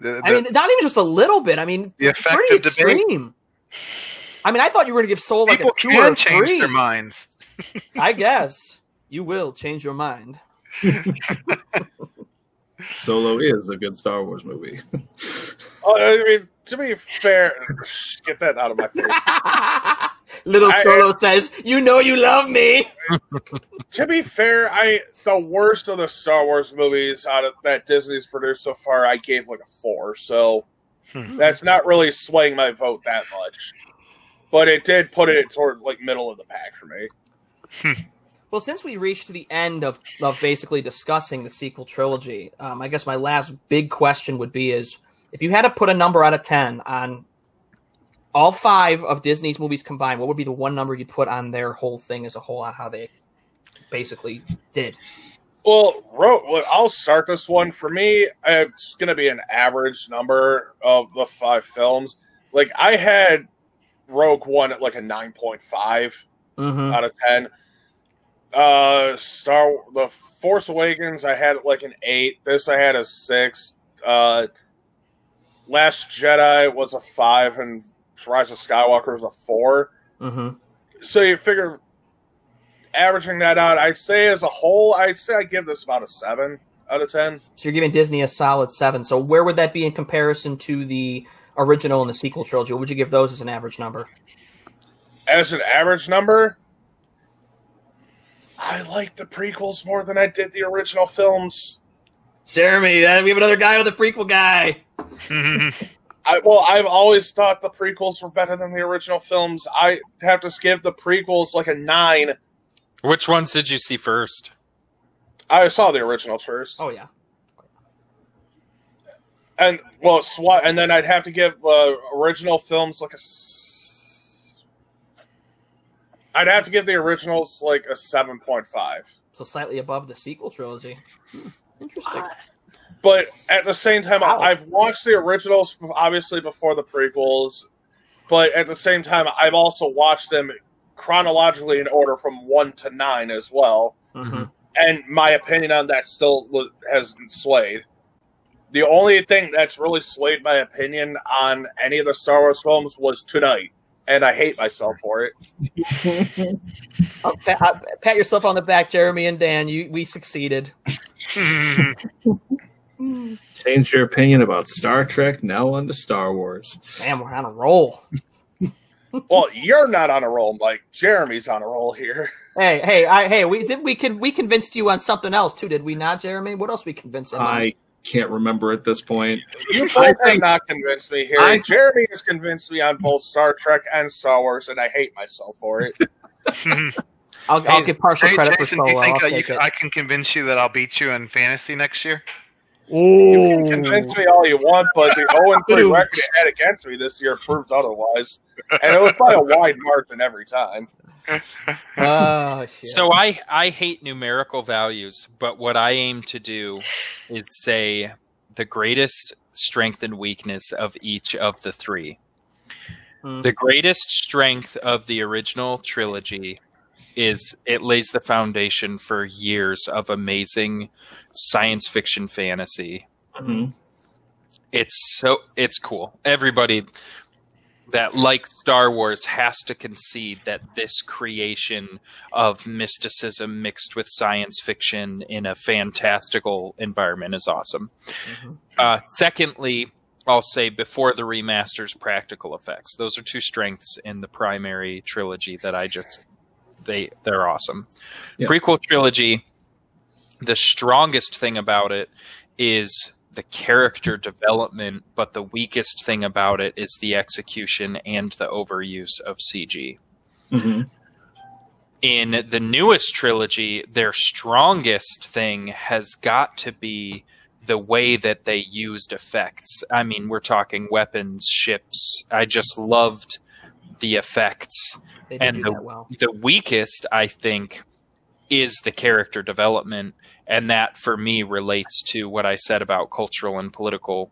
not even just a little bit. I mean, the effect pretty of extreme. Debate. I mean, I thought you were going to give Soul like a 2 or a 3. People can change their minds. I guess you will change your mind. Solo is a good Star Wars movie. I mean, to be fair, get that out of my face. Little Solo says, "You know you love me." To be fair, the worst of the Star Wars movies out of that Disney's produced so far, I gave like a 4. So that's not really swaying my vote that much, but it did put it toward like middle of the pack for me. Well, since we reached the end of basically discussing the sequel trilogy, I guess my last big question would be is, if you had to put a number out of 10 on all 5 of Disney's movies combined, what would be the one number you'd put on their whole thing as a whole on how they basically did? Well, I'll start this one. For me, it's going to be an average number of the 5 films. Like, I had Rogue One at like a 9.5 out of 10. The Force Awakens, I had like an 8. This I had a 6. Last Jedi was a 5, and Rise of Skywalker was a 4. Mm-hmm. So you figure, averaging that out, I'd say as a whole, I'd say I give this about a 7 out of 10. So you're giving Disney a solid 7. So where would that be in comparison to the original and the sequel trilogy? What would you give those as an average number? As an average number? I like the prequels more than I did the original films. Jeremy, we have another guy with a prequel guy. I've always thought the prequels were better than the original films. I have to give the prequels like a 9. Which ones did you see first? I saw the originals first. Oh, yeah. And, well, and then I'd have to give the original films like a... I'd have to give the originals like a 7.5. So slightly above the sequel trilogy. Interesting. But at the same time, wow. I've watched the originals, obviously, before the prequels. But at the same time, I've also watched them chronologically in order from 1 to 9 as well. Mm-hmm. And my opinion on that still hasn't swayed. The only thing that's really swayed my opinion on any of the Star Wars films was tonight. And I hate myself for it. Pat yourself on the back, Jeremy and Dan. We succeeded. Change your opinion about Star Trek, now on to Star Wars. Man, we're on a roll. Well, you're not on a roll, Mike. Jeremy's on a roll here. Hey, we convinced you on something else too, did we not, Jeremy? What else we convinced him on? Can't remember at this point. You both have not convinced me here. Jeremy has convinced me on both Star Trek and Star Wars, and I hate myself for it. I'll give partial credit Jason, for Solo. Do you think I can convince you that I'll beat you in fantasy next year? Ooh. You can convince me all you want, but the 0-3 record it had against me this year proves otherwise. And it was by a wide margin every time. Oh, shit. So I hate numerical values, but what I aim to do is say the greatest strength and weakness of each of the three. Mm-hmm. The greatest strength of the original trilogy is it lays the foundation for years of amazing science fiction fantasy. Mm-hmm. It's cool. Everybody that likes Star Wars has to concede that this creation of mysticism mixed with science fiction in a fantastical environment is awesome. Mm-hmm. Secondly, I'll say before the remasters, practical effects. Those are two strengths in the primary trilogy that I just... They're awesome. Yeah. Prequel trilogy, the strongest thing about it is the character development, but the weakest thing about it is the execution and the overuse of CG. Mm-hmm. In the newest trilogy, their strongest thing has got to be the way that they used effects. I mean, we're talking weapons, ships. I just loved the effects. And the weakest, I think, is the character development. And that, for me, relates to what I said about cultural and political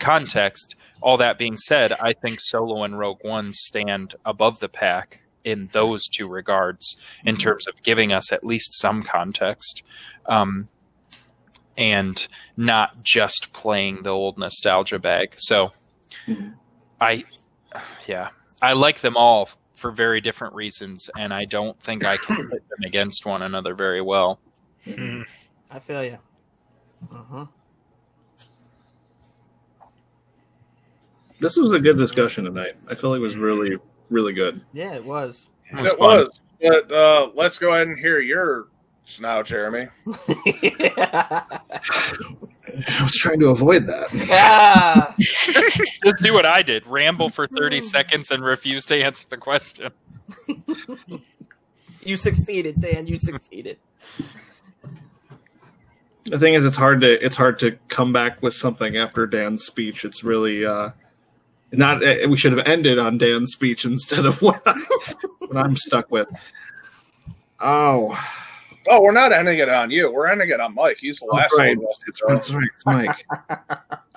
context. All that being said, I think Solo and Rogue One stand above the pack in those two regards in terms of giving us at least some context and not just playing the old nostalgia bag. So I like them all for very different reasons, and I don't think I can put them against one another very well. Mm-hmm. I feel you. Uh-huh. This was a good discussion tonight. I feel it was really, really good. Yeah, it was. It was. But let's go ahead and hear yours now, Jeremy. I was trying to avoid that. Yeah. Just do what I did. Ramble for 30 seconds and refuse to answer the question. You succeeded, Dan. You succeeded. The thing is, it's hard to come back with something after Dan's speech. It's really not. We should have ended on Dan's speech instead of what I'm stuck with. Oh, we're not ending it on you. We're ending it on Mike. He's the last one. That's right, it's Mike.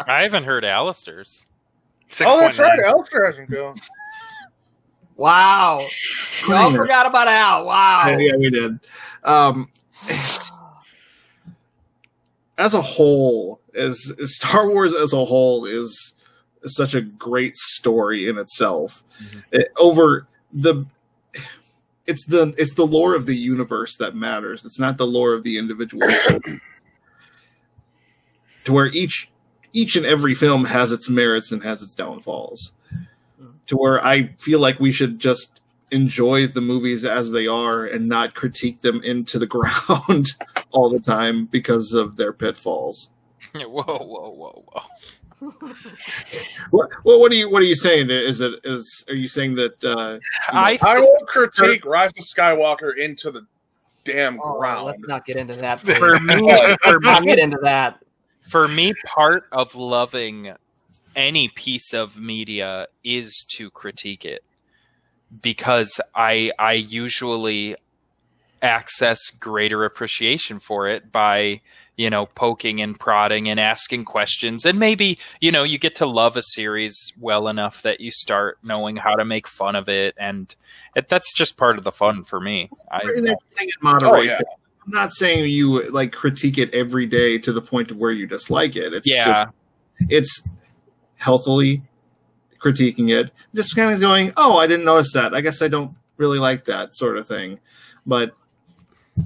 I haven't heard Alistair's. That's right. Alistair hasn't gone. Wow. We all forgot about Al. Wow. Yeah, we did. As a whole, as Star Wars as a whole is such a great story in itself. Mm-hmm. It's the lore of the universe that matters. It's not the lore of the individual story. To where each and every film has its merits and has its downfalls. To where I feel like we should just enjoy the movies as they are and not critique them into the ground all the time because of their pitfalls. Whoa. What are you saying? Are you saying that I won't critique Rise of Skywalker into the damn ground? Let's not get into that. For me, part of loving any piece of media is to critique it, because I usually access greater appreciation for it by poking and prodding and asking questions. And maybe, you get to love a series well enough that you start knowing how to make fun of it. And that's just part of the fun for me. Moderation. Yeah. I'm not saying you critique it every day to the point of where you dislike it. It's just, it's healthily critiquing it. Just kind of going, I didn't notice that. I guess I don't really like that sort of thing. But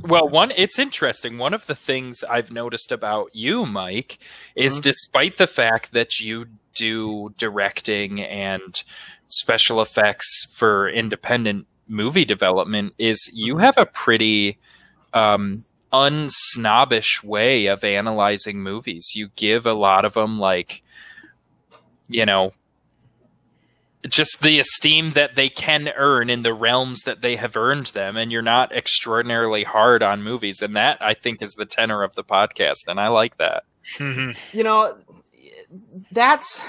it's interesting. One of the things I've noticed about you, Mike, is despite the fact that you do directing and special effects for independent movie development, is you have a pretty unsnobbish way of analyzing movies. You give a lot of them, just the esteem that they can earn in the realms that they have earned them, and you're not extraordinarily hard on movies. And that, I think, is the tenor of the podcast, and I like that. Mm-hmm. That's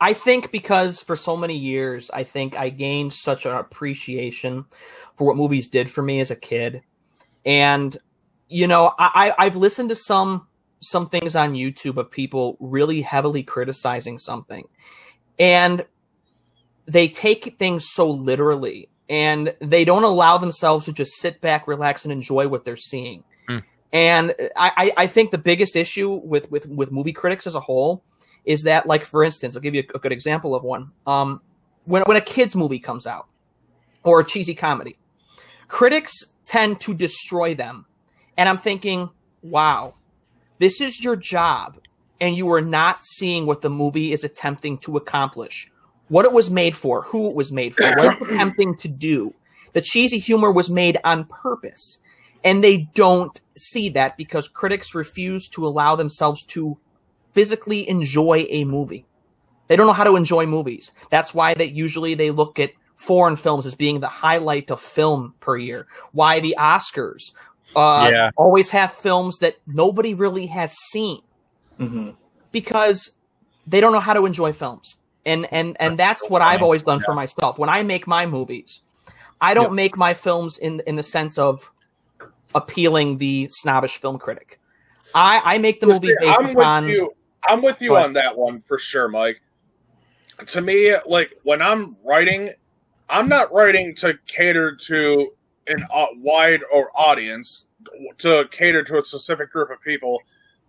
I think because for so many years, I think I gained such an appreciation for what movies did for me as a kid. And, you know, I've listened to some things on YouTube of people really heavily criticizing something. And they take things so literally. And they don't allow themselves to just sit back, relax, and enjoy what they're seeing. Mm. And I think the biggest issue with movie critics as a whole is that, like, for instance, I'll give you a good example of one. When a kids movie comes out or a cheesy comedy, critics tend to destroy them. And I'm thinking, wow, this is your job, and you are not seeing what the movie is attempting to accomplish, what it was made for, who it was made for, what it's attempting to do. The cheesy humor was made on purpose, and they don't see that because critics refuse to allow themselves to physically enjoy a movie. They don't know how to enjoy movies. That's why that usually they look at foreign films as being the highlight of film per year. Why the Oscars always have films that nobody really has seen, mm-hmm. because they don't know how to enjoy films. And that's what I've always done for myself. When I make my movies, I don't make my films in the sense of appealing the snobbish film critic. I make the movie based upon... I'm with you on that one for sure, Mike. To me, like, when I'm writing, I'm not writing to cater to an wide audience, to cater to a specific group of people.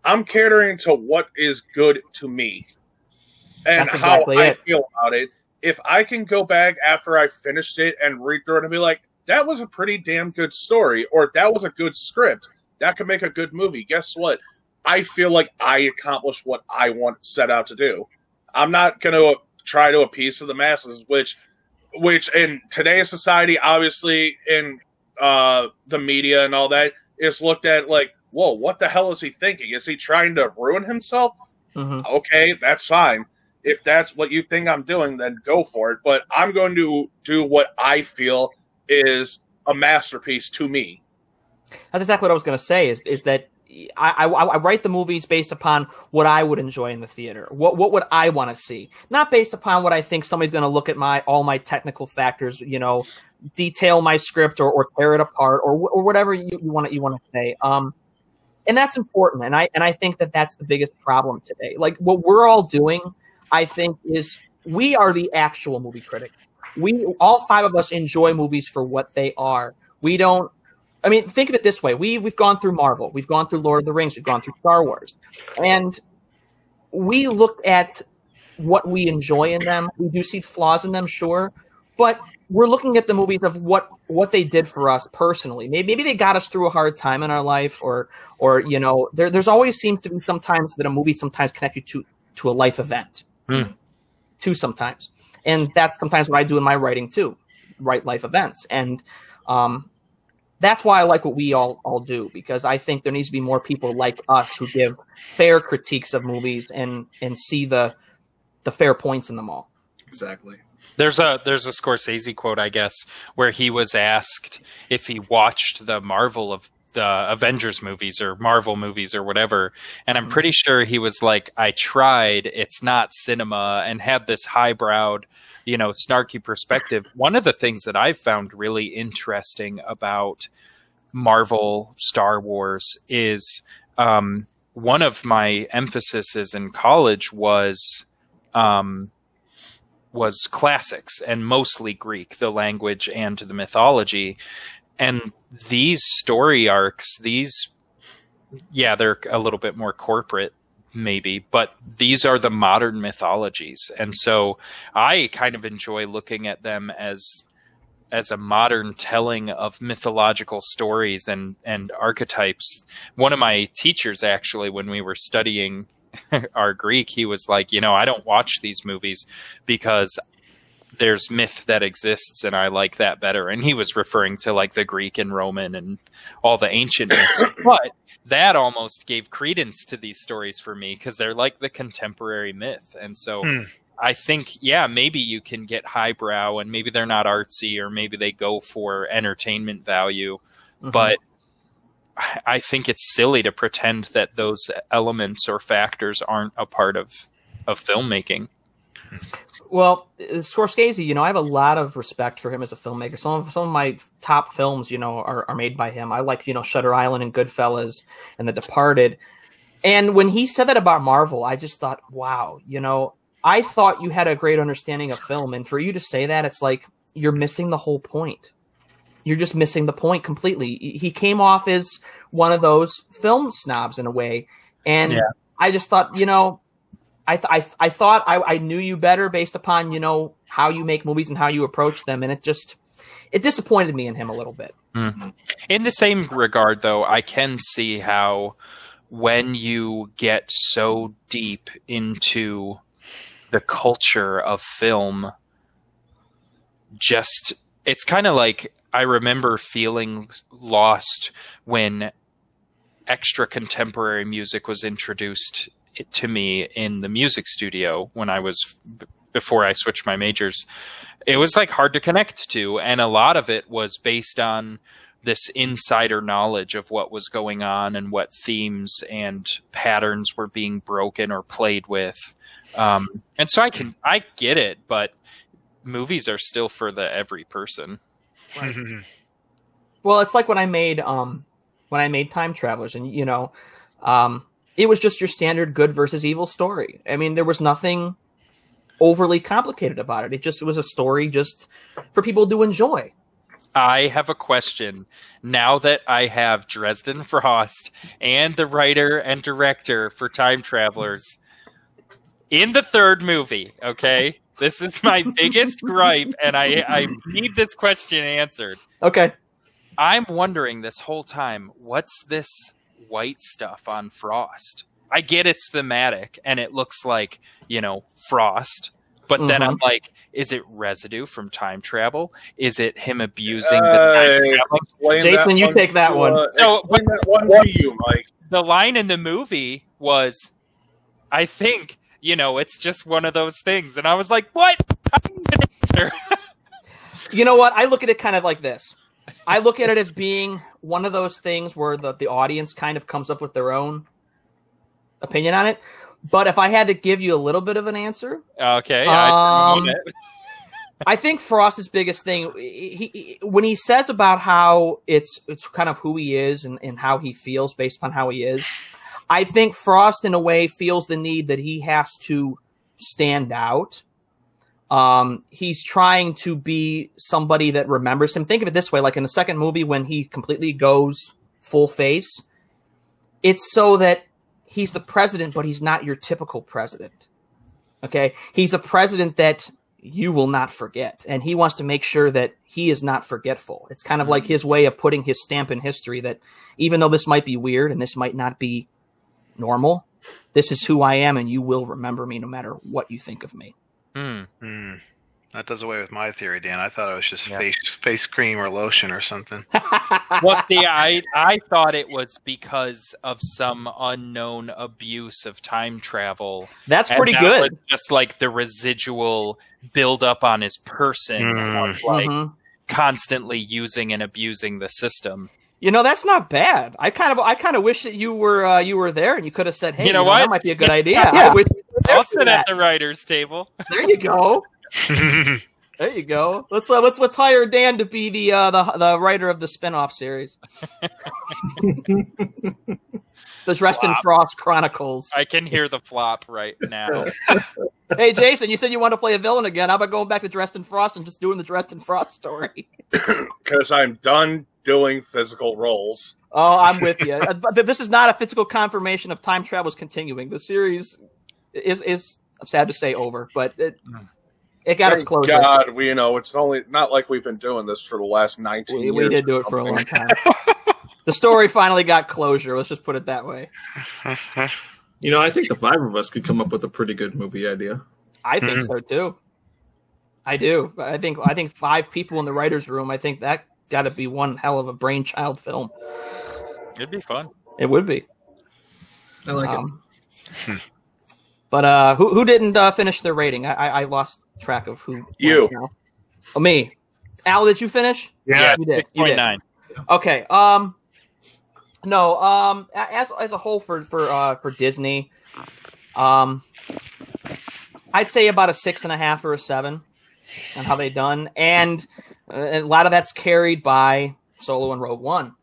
I'm catering to what is good to me and how I feel about it. If I can go back after I finished it and read through it and be like, that was a pretty damn good story, or that was a good script, that could make a good movie. Guess what? I feel like I accomplished what I set out to do. I'm not going to try to appease the masses, which in today's society, obviously in the media and all that, is looked at like, whoa, what the hell is he thinking? Is he trying to ruin himself? Mm-hmm. Okay, that's fine. If that's what you think I'm doing, then go for it. But I'm going to do what I feel is a masterpiece to me. That's exactly what I was going to say, is that I write the movies based upon what I would enjoy in the theater. What would I want to see? Not based upon what I think somebody's going to look at all my technical factors, you know, detail my script or tear it apart or whatever you want to say. And that's important. And I think that that's the biggest problem today. Like, what we're all doing, I think, is we are the actual movie critics. We, all five of us, enjoy movies for what they are. We don't. I mean, think of it this way. We've gone through Marvel. We've gone through Lord of the Rings. We've gone through Star Wars. And we look at what we enjoy in them. We do see flaws in them, sure. But we're looking at the movies of what they did for us personally. Maybe they got us through a hard time in our life, or you know, there's always seems to be sometimes that a movie sometimes connects you to a life event. Mm. Too sometimes. And that's sometimes what I do in my writing too. Write life events. And that's why I like what we all do, because I think there needs to be more people like us who give fair critiques of movies and see the fair points in them all. Exactly. There's a Scorsese quote, I guess, where he was asked if he watched the Avengers movies or Marvel movies or whatever, and I'm pretty sure he was like, I tried, it's not cinema, and had this highbrowed, you know, snarky perspective. One of the things that I've found really interesting about Marvel, Star Wars is one of my emphases in college was classics, and mostly Greek, the language and the mythology. And these story arcs, they're a little bit more corporate maybe, but these are the modern mythologies. And so I kind of enjoy looking at them as a modern telling of mythological stories and archetypes. One of my teachers, actually, when we were studying our Greek, he was like, you know, I don't watch these movies because there's myth that exists and I like that better. And he was referring to like the Greek and Roman and all the ancient myths. But that almost gave credence to these stories for me because they're like the contemporary myth. And so I think, maybe you can get highbrow and maybe they're not artsy or maybe they go for entertainment value. Mm-hmm. But I think it's silly to pretend that those elements or factors aren't a part of filmmaking. Well, Scorsese, you know, I have a lot of respect for him as a filmmaker. Some of my top films, you know, are made by him. I like, you know, Shutter Island and Goodfellas and The Departed. And when he said that about Marvel, I just thought, wow, you know, I thought you had a great understanding of film. And for you to say that, it's like you're missing the whole point. You're just missing the point completely. He came off as one of those film snobs in a way. And yeah. I just thought, you know, I thought I knew you better based upon, you know, how you make movies and how you approach them. And it disappointed me in him a little bit. Mm. In the same regard, though, I can see how when you get so deep into the culture of film, just it's kind of like I remember feeling lost when extra contemporary music was introduced to me in the music studio when I was before I switched my majors. It was like hard to connect to, and a lot of it was based on this insider knowledge of what was going on and what themes and patterns were being broken or played with. And so I get it, but movies are still for the every person. Right. Well, it's like when I made Time Travelers, and you know, it was just your standard good versus evil story. I mean, there was nothing overly complicated about it. It was a story just for people to enjoy. I have a question. Now that I have Dresden Frost and the writer and director for Time Travelers in the third movie, okay? This is my biggest gripe, and I need this question answered. Okay. I'm wondering this whole time, what's this white stuff on Frost? I get it's thematic and it looks like, you know, frost, but then I'm like, is it residue from time travel? Is it him abusing the time travel? Jason, you take that one. So explain that one to you, Mike. The line in the movie was, I think, you know, it's just one of those things. And I was like, what? You know what? I look at it kind of like this. I look at it as being one of those things where the audience kind of comes up with their own opinion on it. But if I had to give you a little bit of an answer, okay, I think Frost's biggest thing, he when he says about how it's kind of who he is and how he feels based on how he is, I think Frost in a way feels the need that he has to stand out. He's trying to be somebody that remembers him. Think of it this way, like in the second movie when he completely goes full face, it's so that he's the president, but he's not your typical president. Okay? He's a president that you will not forget, and he wants to make sure that he is not forgetful. It's kind of like his way of putting his stamp in history that even though this might be weird and this might not be normal, this is who I am, and you will remember me no matter what you think of me. Hmm. That does away with my theory, Dan. I thought it was just face cream or lotion or something. Well, see, I thought it was because of some unknown abuse of time travel. That's pretty good. Was just like the residual buildup on his person, of like constantly using and abusing the system. You know, that's not bad. I kind of wish that you were there and you could have said, "Hey, you know what? That might be a good idea." Yeah. I'll sit at the writers' table. There you go. There you go. Let's hire Dan to be the writer of the spinoff series, the Dresden Frost Chronicles. I can hear the flop right now. Hey, Jason, you said you want to play a villain again. How about going back to Dresden Frost and just doing the Dresden Frost story? Because I'm done doing physical roles. Oh, I'm with you. This is not a physical confirmation of time travel is continuing. The series is sad to say over, but it got its closure. God, we know it's only not like we've been doing this for the last 19 years. We did do it for a long time. The story finally got closure. Let's just put it that way. You know, I think the five of us could come up with a pretty good movie idea. I think so too. I do. I think five people in the writer's room. I think that got to be one hell of a brainchild film. It'd be fun. It would be. I like it. But who didn't finish their rating? I lost track of who. You. Oh, me. Al, did you finish? Yeah, you did. 6.9. Okay. No. As a whole for Disney, I'd say about a 6.5 or a 7 on how they done. And a lot of that's carried by Solo and Rogue One.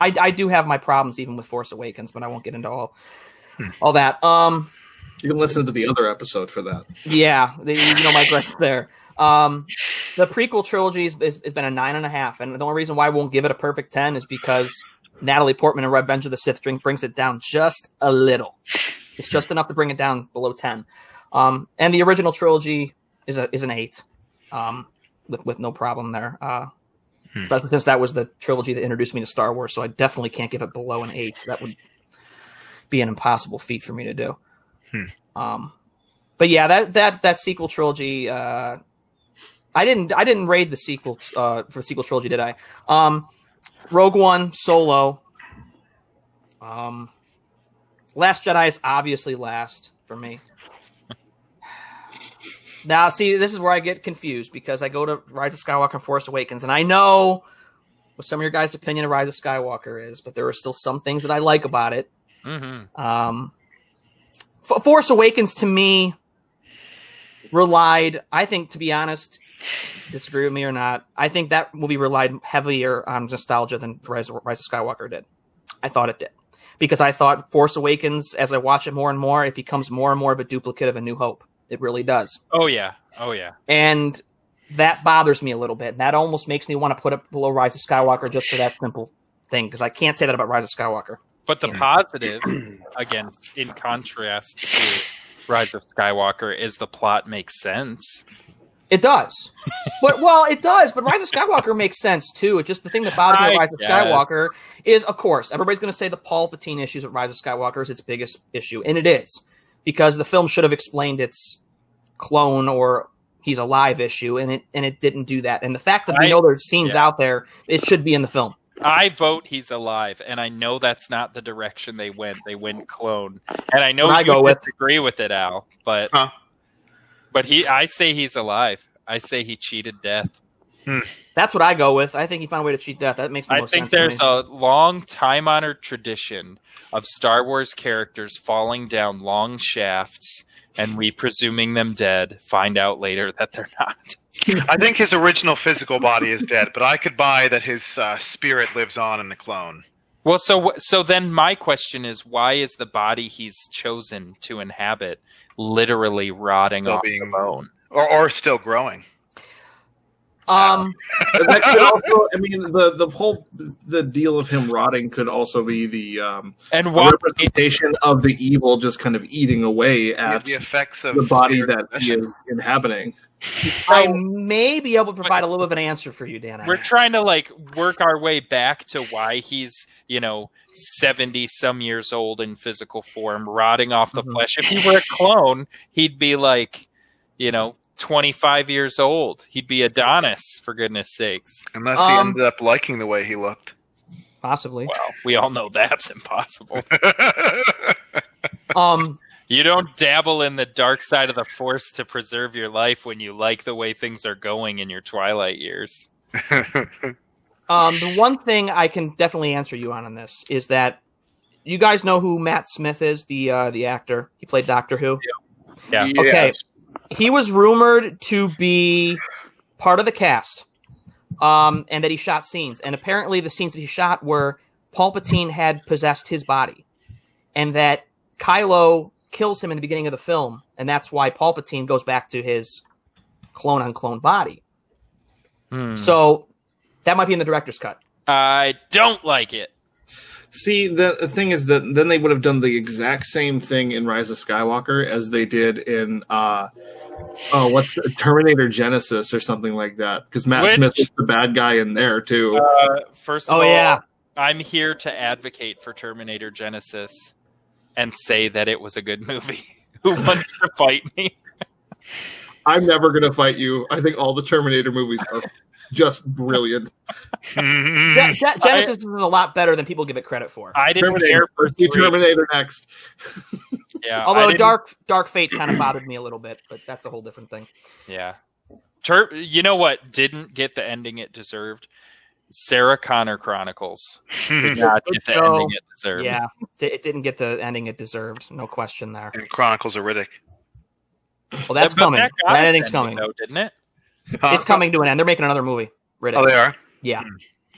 I do have my problems even with Force Awakens, but I won't get into all that. You can listen to the other episode for that. Yeah, you know my gripe there. The prequel trilogy has been a 9.5, and the only reason why I won't give it a perfect 10 is because Natalie Portman in Revenge of the Sith brings it down just a little. It's just enough to bring it down below 10. And the original trilogy is an 8, with no problem there. Especially since that was the trilogy that introduced me to Star Wars, so I definitely can't give it below an 8. So that would be an impossible feat for me to do. But yeah, that sequel trilogy, I didn't raid the sequel, for the sequel trilogy, did I? Rogue One, Solo, Last Jedi is obviously last for me. Now, see, this is where I get confused, because I go to Rise of Skywalker and Force Awakens, and I know what some of your guys' opinion of Rise of Skywalker is, but there are still some things that I like about it. Mm-hmm. Force Awakens, to me, relied, I think, to be honest, disagree with me or not, I think that movie relied heavier on nostalgia than Rise of Skywalker did. I thought it did. Because I thought Force Awakens, as I watch it more and more, it becomes more and more of a duplicate of A New Hope. It really does. Oh, yeah. And that bothers me a little bit. And that almost makes me want to put it below Rise of Skywalker just for that simple thing, because I can't say that about Rise of Skywalker. But the positive, again, in contrast to Rise of Skywalker, is the plot makes sense. It does. But Rise of Skywalker makes sense, too. It's just the thing that bothers me about Rise of Skywalker is, of course, everybody's going to say the Palpatine issues at Rise of Skywalker is its biggest issue, and it is, because the film should have explained its clone or he's alive issue, and it didn't do that. And the fact that we know there's scenes out there, it should be in the film. I vote he's alive, and I know that's not the direction they went. They went clone, and I know disagree with it, Al, but I say he's alive. I say he cheated death. That's what I go with. I think he found a way to cheat death. That makes the most sense. I think there's a long time-honored tradition of Star Wars characters falling down long shafts, and we, presuming them dead, find out later that they're not. I think his original physical body is dead, but I could buy that his spirit lives on in the clone. Well, so then my question is, why is the body he's chosen to inhabit literally rotting off the bone? Or still growing? That could also, I mean, the whole deal of him rotting could also be the representation of the evil just kind of eating away at the effects of the body that he is inhabiting. I may be able to provide a little bit of an answer for you, Dan. We're trying to work our way back to why he's 70 some years old in physical form, rotting off the flesh. If he were a clone, he'd be 25 years old. He'd be Adonis, for goodness sakes. Unless he ended up liking the way he looked. Possibly. Well, we all know that's impossible. You don't dabble in the dark side of the Force to preserve your life when you like the way things are going in your twilight years. The one thing I can definitely answer you on this is that you guys know who Matt Smith is, the actor. He played Doctor Who. Yeah. Okay. He was rumored to be part of the cast, and that he shot scenes. And apparently the scenes that he shot were Palpatine had possessed his body, and that Kylo kills him in the beginning of the film, and that's why Palpatine goes back to his clone-on-clone body. So that might be in the director's cut. I don't like it. See, the thing is that then they would have done the exact same thing in Rise of Skywalker as they did in Terminator Genesis or something like that, because Matt Smith is the bad guy in there too. First of all, I'm here to advocate for Terminator Genesis and say that it was a good movie. Who wants to fight me? I'm never going to fight you. I think all the Terminator movies are just brilliant. Genesis is a lot better than people give it credit for. I didn't care for Terminator next. Yeah, although Dark Fate kind of bothered me a little bit, but that's a whole different thing. Yeah. You know what didn't get the ending it deserved? Sarah Connor Chronicles did not get the ending it deserved. Yeah, it didn't get the ending it deserved. No question there. And Chronicles of Riddick. Well, that's coming. That ending's coming. Though, didn't it? It's coming to an end. They're making another movie. Riddick. Oh, they are? Yeah.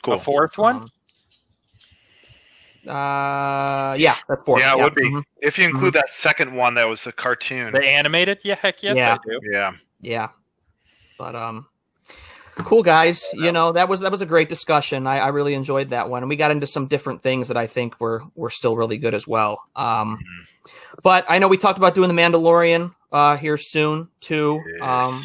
Cool. A fourth one? Yeah, that's fourth. Yeah, it would be. Mm-hmm. If you include that second one that was a cartoon. They animated? Yeah, heck yes, they do. Yeah. Yeah. But, cool, guys. You know, that was a great discussion. I really enjoyed that one. And we got into some different things that I think were still really good as well. But I know we talked about doing The Mandalorian here soon, too. Yes.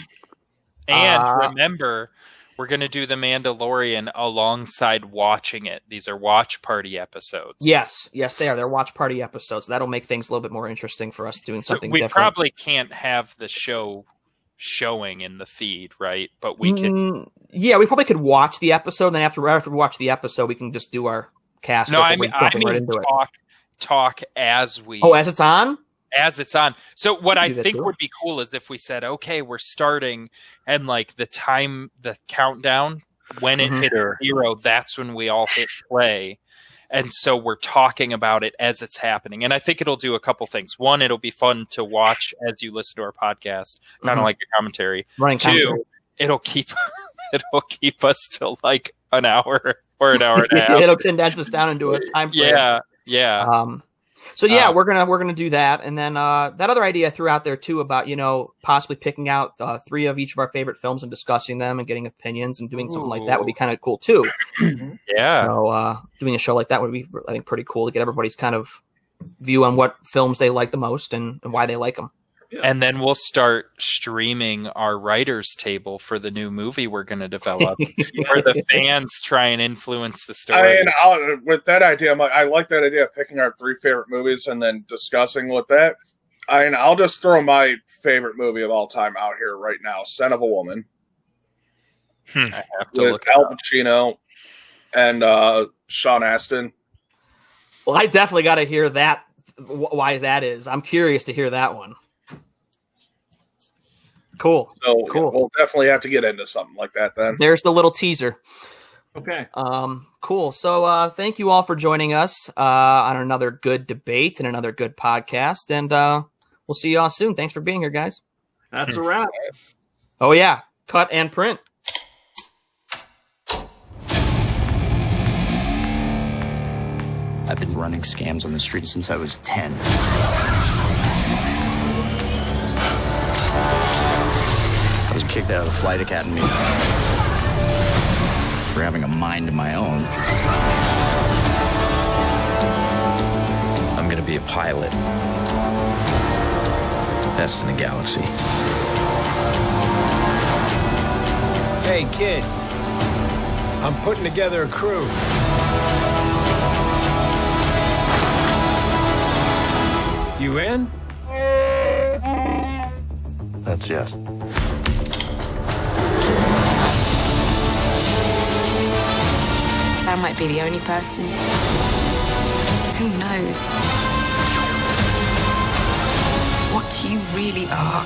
And remember, we're going to do The Mandalorian alongside watching it. These are watch party episodes. Yes. Yes, they are. They're watch party episodes. That'll make things a little bit more interesting for us doing something different. We probably can't have the show showing in the feed, right? But we can... yeah, we probably could watch the episode, and then after we watch the episode, we can just do our cast. No, I mean talk as we... Oh, as it's on? As it's on. So what I think would be cool is if we said, okay, we're starting, and like the time, the countdown, when it hits 0, that's when we all hit play. And so we're talking about it as it's happening. And I think it'll do a couple things. One, it'll be fun to watch as you listen to our podcast. Kind of like your commentary. Two, it'll keep us to like an hour or an hour and a half. It'll condense us down into a time frame. Yeah. So yeah, we're gonna do that, and then that other idea I threw out there too about possibly picking out 3 of each of our favorite films and discussing them and getting opinions and doing something like that would be kind of cool too. Yeah. So doing a show like that would be I think pretty cool to get everybody's kind of view on what films they like the most and why they like them. Yeah. And then we'll start streaming our writers' table for the new movie we're going to develop, where the fans try and influence the story. With that idea, I like that idea of picking our 3 favorite movies and then discussing with that. I'll just throw my favorite movie of all time out here right now, "Son of a Woman," I have to look Al Pacino and Sean Astin. Well, I definitely got to hear that. Why that is? I'm curious to hear that one. Cool. So cool. We'll definitely have to get into something like that then. There's the little teaser. Okay. Cool. So thank you all for joining us on another good debate and another good podcast. And we'll see you all soon. Thanks for being here, guys. That's a wrap. Oh, yeah. Cut and print. I've been running scams on the street since I was 10. I was kicked out of the flight academy for having a mind of my own. I'm gonna be a pilot. Best in the galaxy. Hey, kid. I'm putting together a crew. You in? That's yes. I might be the only person. Who knows? What you really are.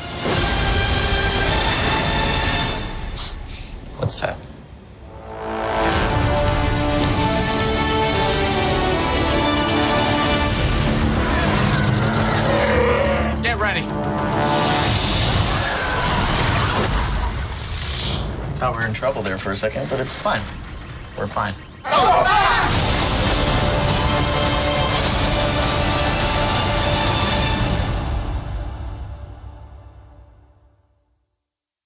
What's that? Get ready. Thought we were in trouble there for a second, but it's fine. We're fine.